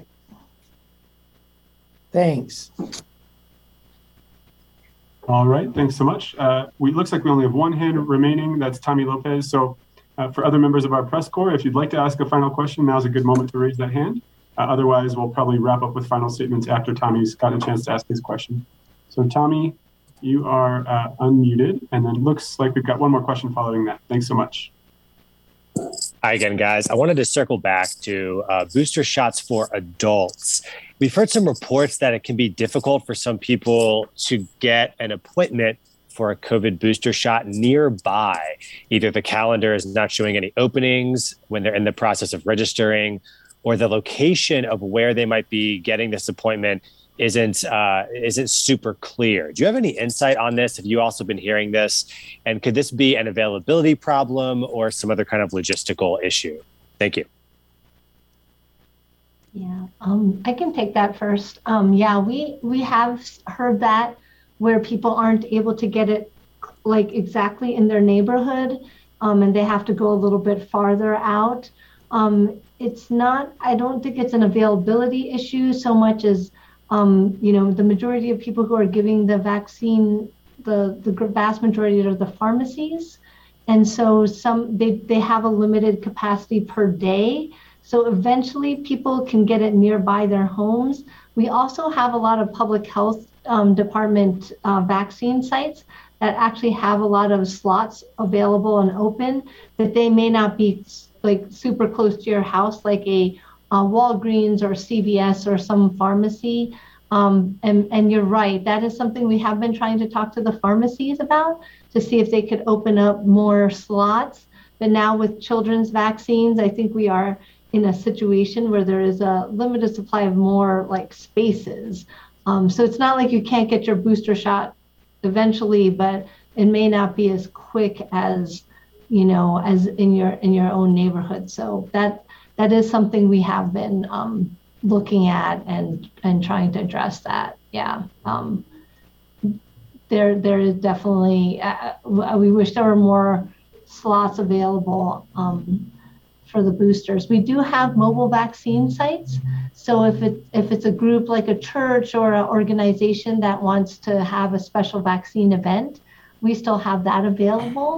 Thanks. All right, thanks so much. Uh, we looks like we only have one hand remaining. That's Tommy Lopez. So uh, for other members of our press corps, if you'd like to ask a final question, now's a good moment to raise that hand. Uh, otherwise, we'll probably wrap up with final statements after Tommy's got a chance to ask his question. So Tommy, you are uh, unmuted, and then looks like we've got one more question following that. Thanks so much. Hi again, guys. I wanted to circle back to uh, booster shots for adults. We've heard some reports that it can be difficult for some people to get an appointment for a COVID booster shot nearby. Either the calendar is not showing any openings when they're in the process of registering, or the location of where they might be getting this appointment isn't uh, isn't super clear. Do you have any insight on this? Have you also been hearing this? And could this be an availability problem or some other kind of logistical issue? Thank you. Yeah, um, I can take that first. Um, yeah, we, we have heard that where people aren't able to get it like exactly in their neighborhood, um, and they have to go a little bit farther out. Um, it's not, I don't think it's an availability issue so much as Um, you know, the majority of people who are giving the vaccine, the, the vast majority are the pharmacies. And so some they, they have a limited capacity per day. So eventually people can get it nearby their homes. We also have a lot of public health um, department uh, vaccine sites that actually have a lot of slots available and open, that they may not be like super close to your house, like a Uh, Walgreens or C V S or some pharmacy. Um, and, and you're right, that is something we have been trying to talk to the pharmacies about to see if they could open up more slots. But now with children's vaccines, I think we are in a situation where there is a limited supply of more like spaces. Um, so it's not like you can't get your booster shot eventually, but it may not be as quick as, you know, as in your in your own neighborhood. So that That is something we have been um, looking at and, and trying to address that. Yeah, um, there there is definitely, uh, we wish there were more slots available um, for the boosters. We do have mobile vaccine sites. So if it if it's a group like a church or an organization that wants to have a special vaccine event, we still have that available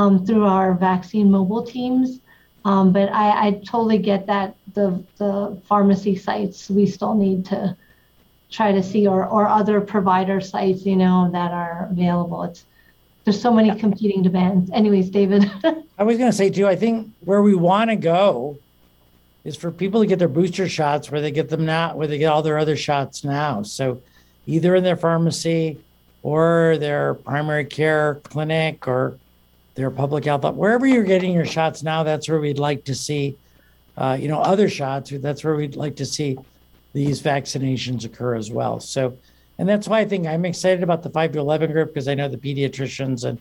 um, through our vaccine mobile teams. Um, but I, I totally get that the the pharmacy sites we still need to try to see, or, or other provider sites, you know, that are available. It's there's so many competing demands. Anyways, David. I was going to say too, I think where we want to go is for people to get their booster shots where they get them now, where they get all their other shots now. So either in their pharmacy or their primary care clinic or their public outlet, wherever you're getting your shots now, that's where we'd like to see, uh, you know, other shots. That's where we'd like to see these vaccinations occur as well. So, and that's why I think I'm excited about the five to eleven group, because I know the pediatricians and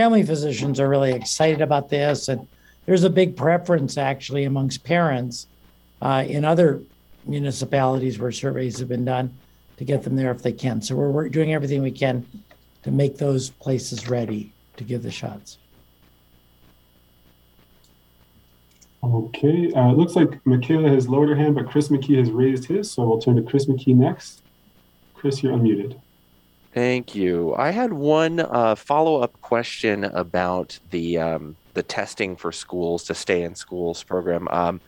family physicians are really excited about this. And there's a big preference actually amongst parents uh, in other municipalities where surveys have been done to get them there if they can. So we're, we're doing everything we can to make those places ready to give the shots. All Okay, uh, it looks like Michaela has lowered her hand, but Chris McKee has raised his, so we'll turn to Chris McKee next. Chris, you're unmuted. Thank you. I had one uh, follow-up question about the um, the testing for schools, to stay in schools program. Um,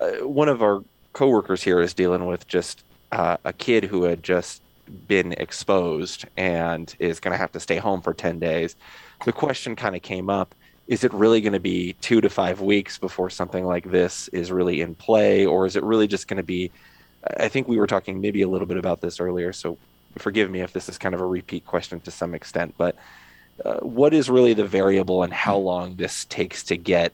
uh, one of our coworkers here is dealing with just uh, a kid who had just been exposed and is going to have to stay home for ten days. The question kind of came up, is it really going to be two to five weeks before something like this is really in play, or is it really just going to be, I think we were talking maybe a little bit about this earlier, so forgive me if this is kind of a repeat question to some extent, but uh, what is really the variable and how long this takes to get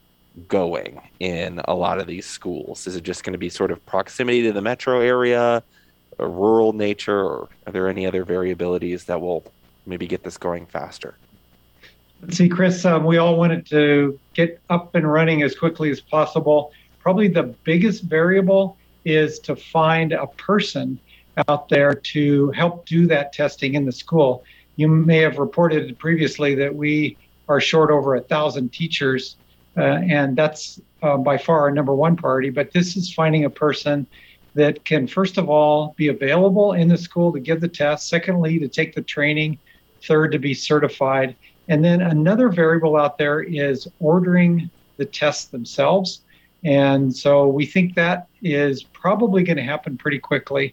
going in a lot of these schools? Is it just going to be sort of proximity to the metro area, or rural nature, or are there any other variabilities that will maybe get this going faster? See, Chris, um, we all wanted to get up and running as quickly as possible. Probably the biggest variable is to find a person out there to help do that testing in the school. You may have reported previously that we are short over a thousand teachers, uh, and that's uh, by far our number one priority. But this is finding a person that can, first of all, be available in the school to give the test, secondly, to take the training, third, to be certified. And then another variable out there is ordering the tests themselves. And so we think that is probably going to happen pretty quickly.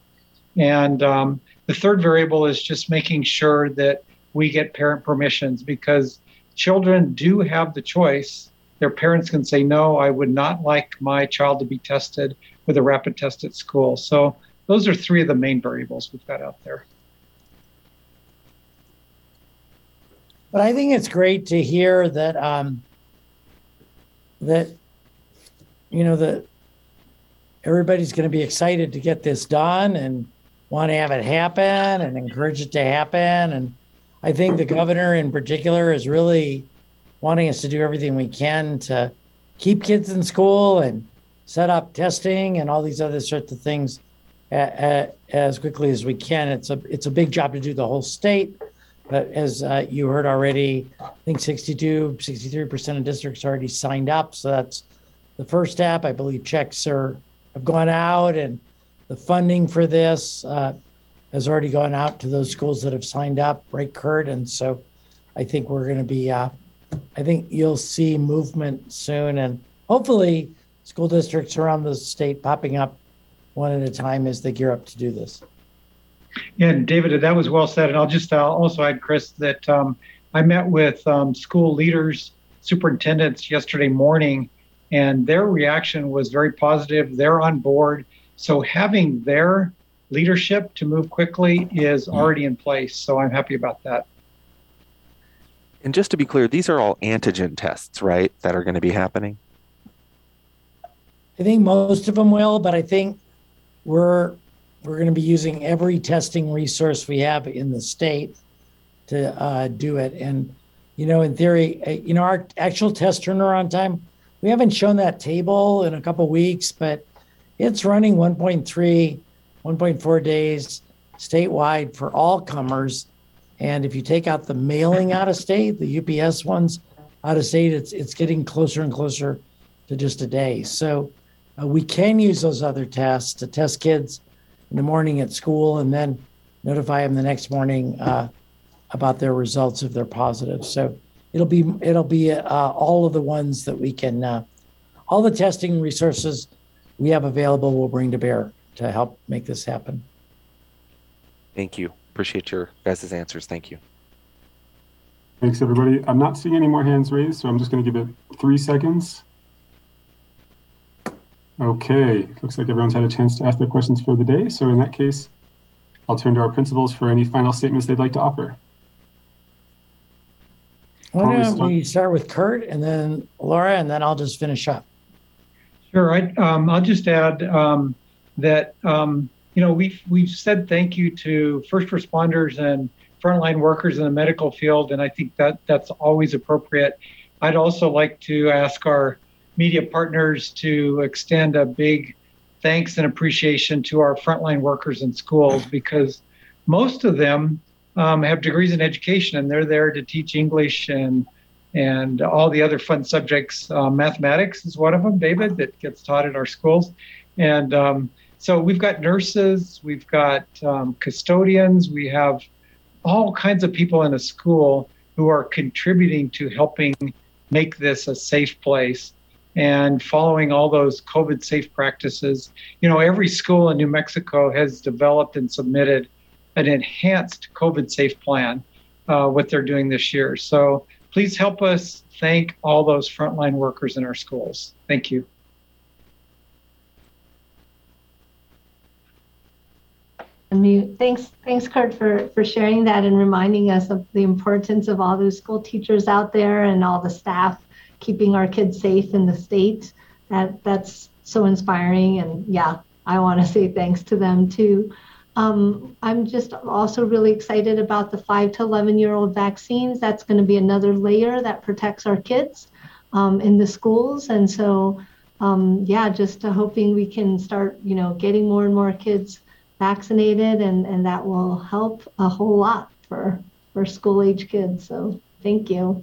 And um, the third variable is just making sure that we get parent permissions, because children do have the choice. Their parents can say, no, I would not like my child to be tested with a rapid test at school. So those are three of the main variables we've got out there. But I think it's great to hear that um, that you know that everybody's going to be excited to get this done and want to have it happen and encourage it to happen. And I think the governor in particular is really wanting us to do everything we can to keep kids in school and set up testing and all these other sorts of things at, at, as quickly as we can. It's a it's a big job to do the whole state. But as uh, you heard already, I think sixty-two, sixty-three percent of districts already signed up. So that's the first step. I believe checks are have gone out, and the funding for this uh, has already gone out to those schools that have signed up, right, Kurt? And so I think we're going to be, uh, I think you'll see movement soon. And hopefully school districts around the state popping up one at a time as they gear up to do this. Yeah, David, that was well said. And I'll just I'll also add, Chris, that um, I met with um, school leaders, superintendents yesterday morning, and their reaction was very positive. They're on board. So having their leadership to move quickly is already in place. So I'm happy about that. And just to be clear, these are all antigen tests, right, that are going to be happening? I think most of them will, but I think we're... We're going to be using every testing resource we have in the state to uh, do it. And, you know, in theory, you know, our actual test turnaround time, we haven't shown that table in a couple of weeks, but it's running one point three, one point four days statewide for all comers. And if you take out the mailing out of state, the U P S ones out of state, it's, it's getting closer and closer to just a day. So uh, we can use those other tests to test kids in the morning at school and then notify them the next morning uh, about their results if they're positive. So it'll be it'll be uh, all of the ones that we can, uh, all the testing resources we have available we'll bring to bear to help make this happen. Thank you. Appreciate your guys' answers. Thank you. Thanks, everybody. I'm not seeing any more hands raised, so I'm just going to give it three seconds. Okay, looks like everyone's had a chance to ask their questions for the day. So in that case, I'll turn to our principals for any final statements they'd like to offer. Why don't we start with Kurt and then Laura, and then I'll just finish up. Sure, I, um, I'll just add um, that, um, you know, we've, we've said thank you to first responders and frontline workers in the medical field, and I think that that's always appropriate. I'd also like to ask our media partners to extend a big thanks and appreciation to our frontline workers in schools, because most of them um, have degrees in education and they're there to teach English and and all the other fun subjects. Uh, mathematics is one of them, David, that gets taught at our schools. And um, so we've got nurses, we've got um, custodians, we have all kinds of people in a school who are contributing to helping make this a safe place and following all those COVID safe practices. You know, every school in New Mexico has developed and submitted an enhanced COVID safe plan, uh, what they're doing this year. So please help us thank all those frontline workers in our schools. Thank you. Thanks, thanks, Kurt, for, for sharing that and reminding us of the importance of all those school teachers out there and all the staff keeping our kids safe in the state. That that's so inspiring, and yeah, I want to say thanks to them too. Um, I'm just also really excited about the five to eleven year old vaccines. That's going to be another layer that protects our kids um, in the schools, and so um, yeah, just hoping we can start, you know, getting more and more kids vaccinated, and, and that will help a whole lot for, for school age kids. So thank you.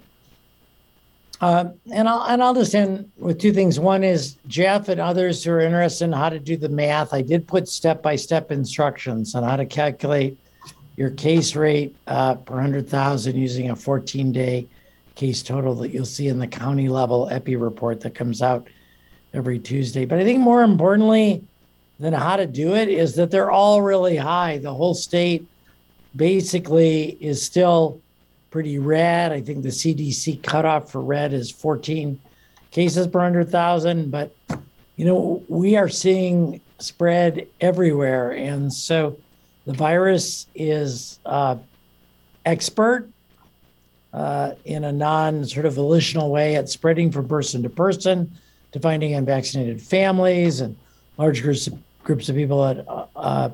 Uh, and I'll and I'll just end with two things. One is Jeff and others who are interested in how to do the math. I did put step-by-step instructions on how to calculate your case rate uh, per one hundred thousand using a fourteen day case total that you'll see in the county level E P I report that comes out every Tuesday. But I think more importantly than how to do it is that they're all really high. The whole state basically is still pretty red. I think the C D C cutoff for red is fourteen cases per one hundred thousand. But, you know, we are seeing spread everywhere. And so the virus is uh, expert uh, in a non sort of volitional way at spreading from person to person, to finding unvaccinated families and large groups, groups of people at, uh, uh,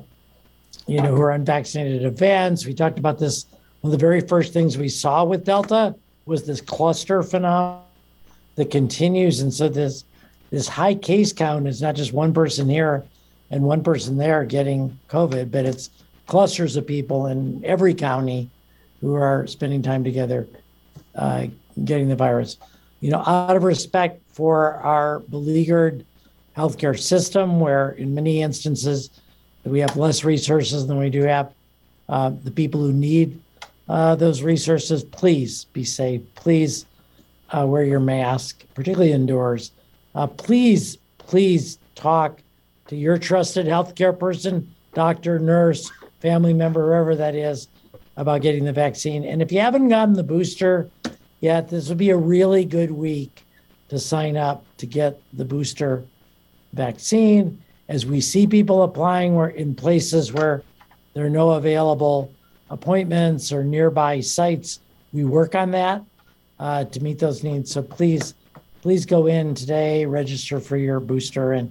you know, who are unvaccinated at events. We talked about this. One of the very first things we saw with Delta was this cluster phenomenon that continues. And so this this high case count is not just one person here and one person there getting COVID, but it's clusters of people in every county who are spending time together uh, getting the virus. You know, out of respect for our beleaguered healthcare system, where in many instances we have less resources than we do have, uh, the people who need Uh, those resources, please be safe. Please uh, wear your mask, particularly indoors. Uh, please, please talk to your trusted healthcare person, doctor, nurse, family member, whoever that is, about getting the vaccine. And if you haven't gotten the booster yet, this would be a really good week to sign up to get the booster vaccine. As we see people applying where, in places where there are no available appointments or nearby sites, we work on that uh, to meet those needs. So please, please go in today, register for your booster, and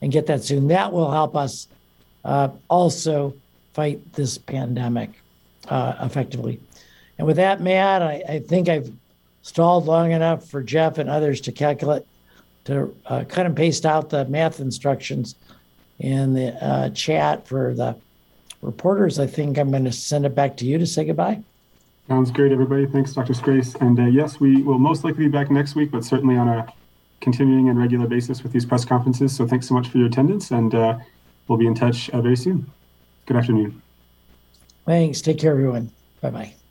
and get that soon. That will help us uh, also fight this pandemic uh, effectively. And with that, Matt, I, I think I've stalled long enough for Jeff and others to calculate, to uh, cut and paste out the math instructions in the uh, chat for the reporters. I think I'm going to send it back to you to say goodbye. Sounds great, everybody. Thanks, Doctor Scrase. And uh, yes, we will most likely be back next week, but certainly on a continuing and regular basis with these press conferences. So thanks so much for your attendance, and uh, we'll be in touch uh, very soon. Good afternoon. Thanks. Take care, everyone. Bye-bye.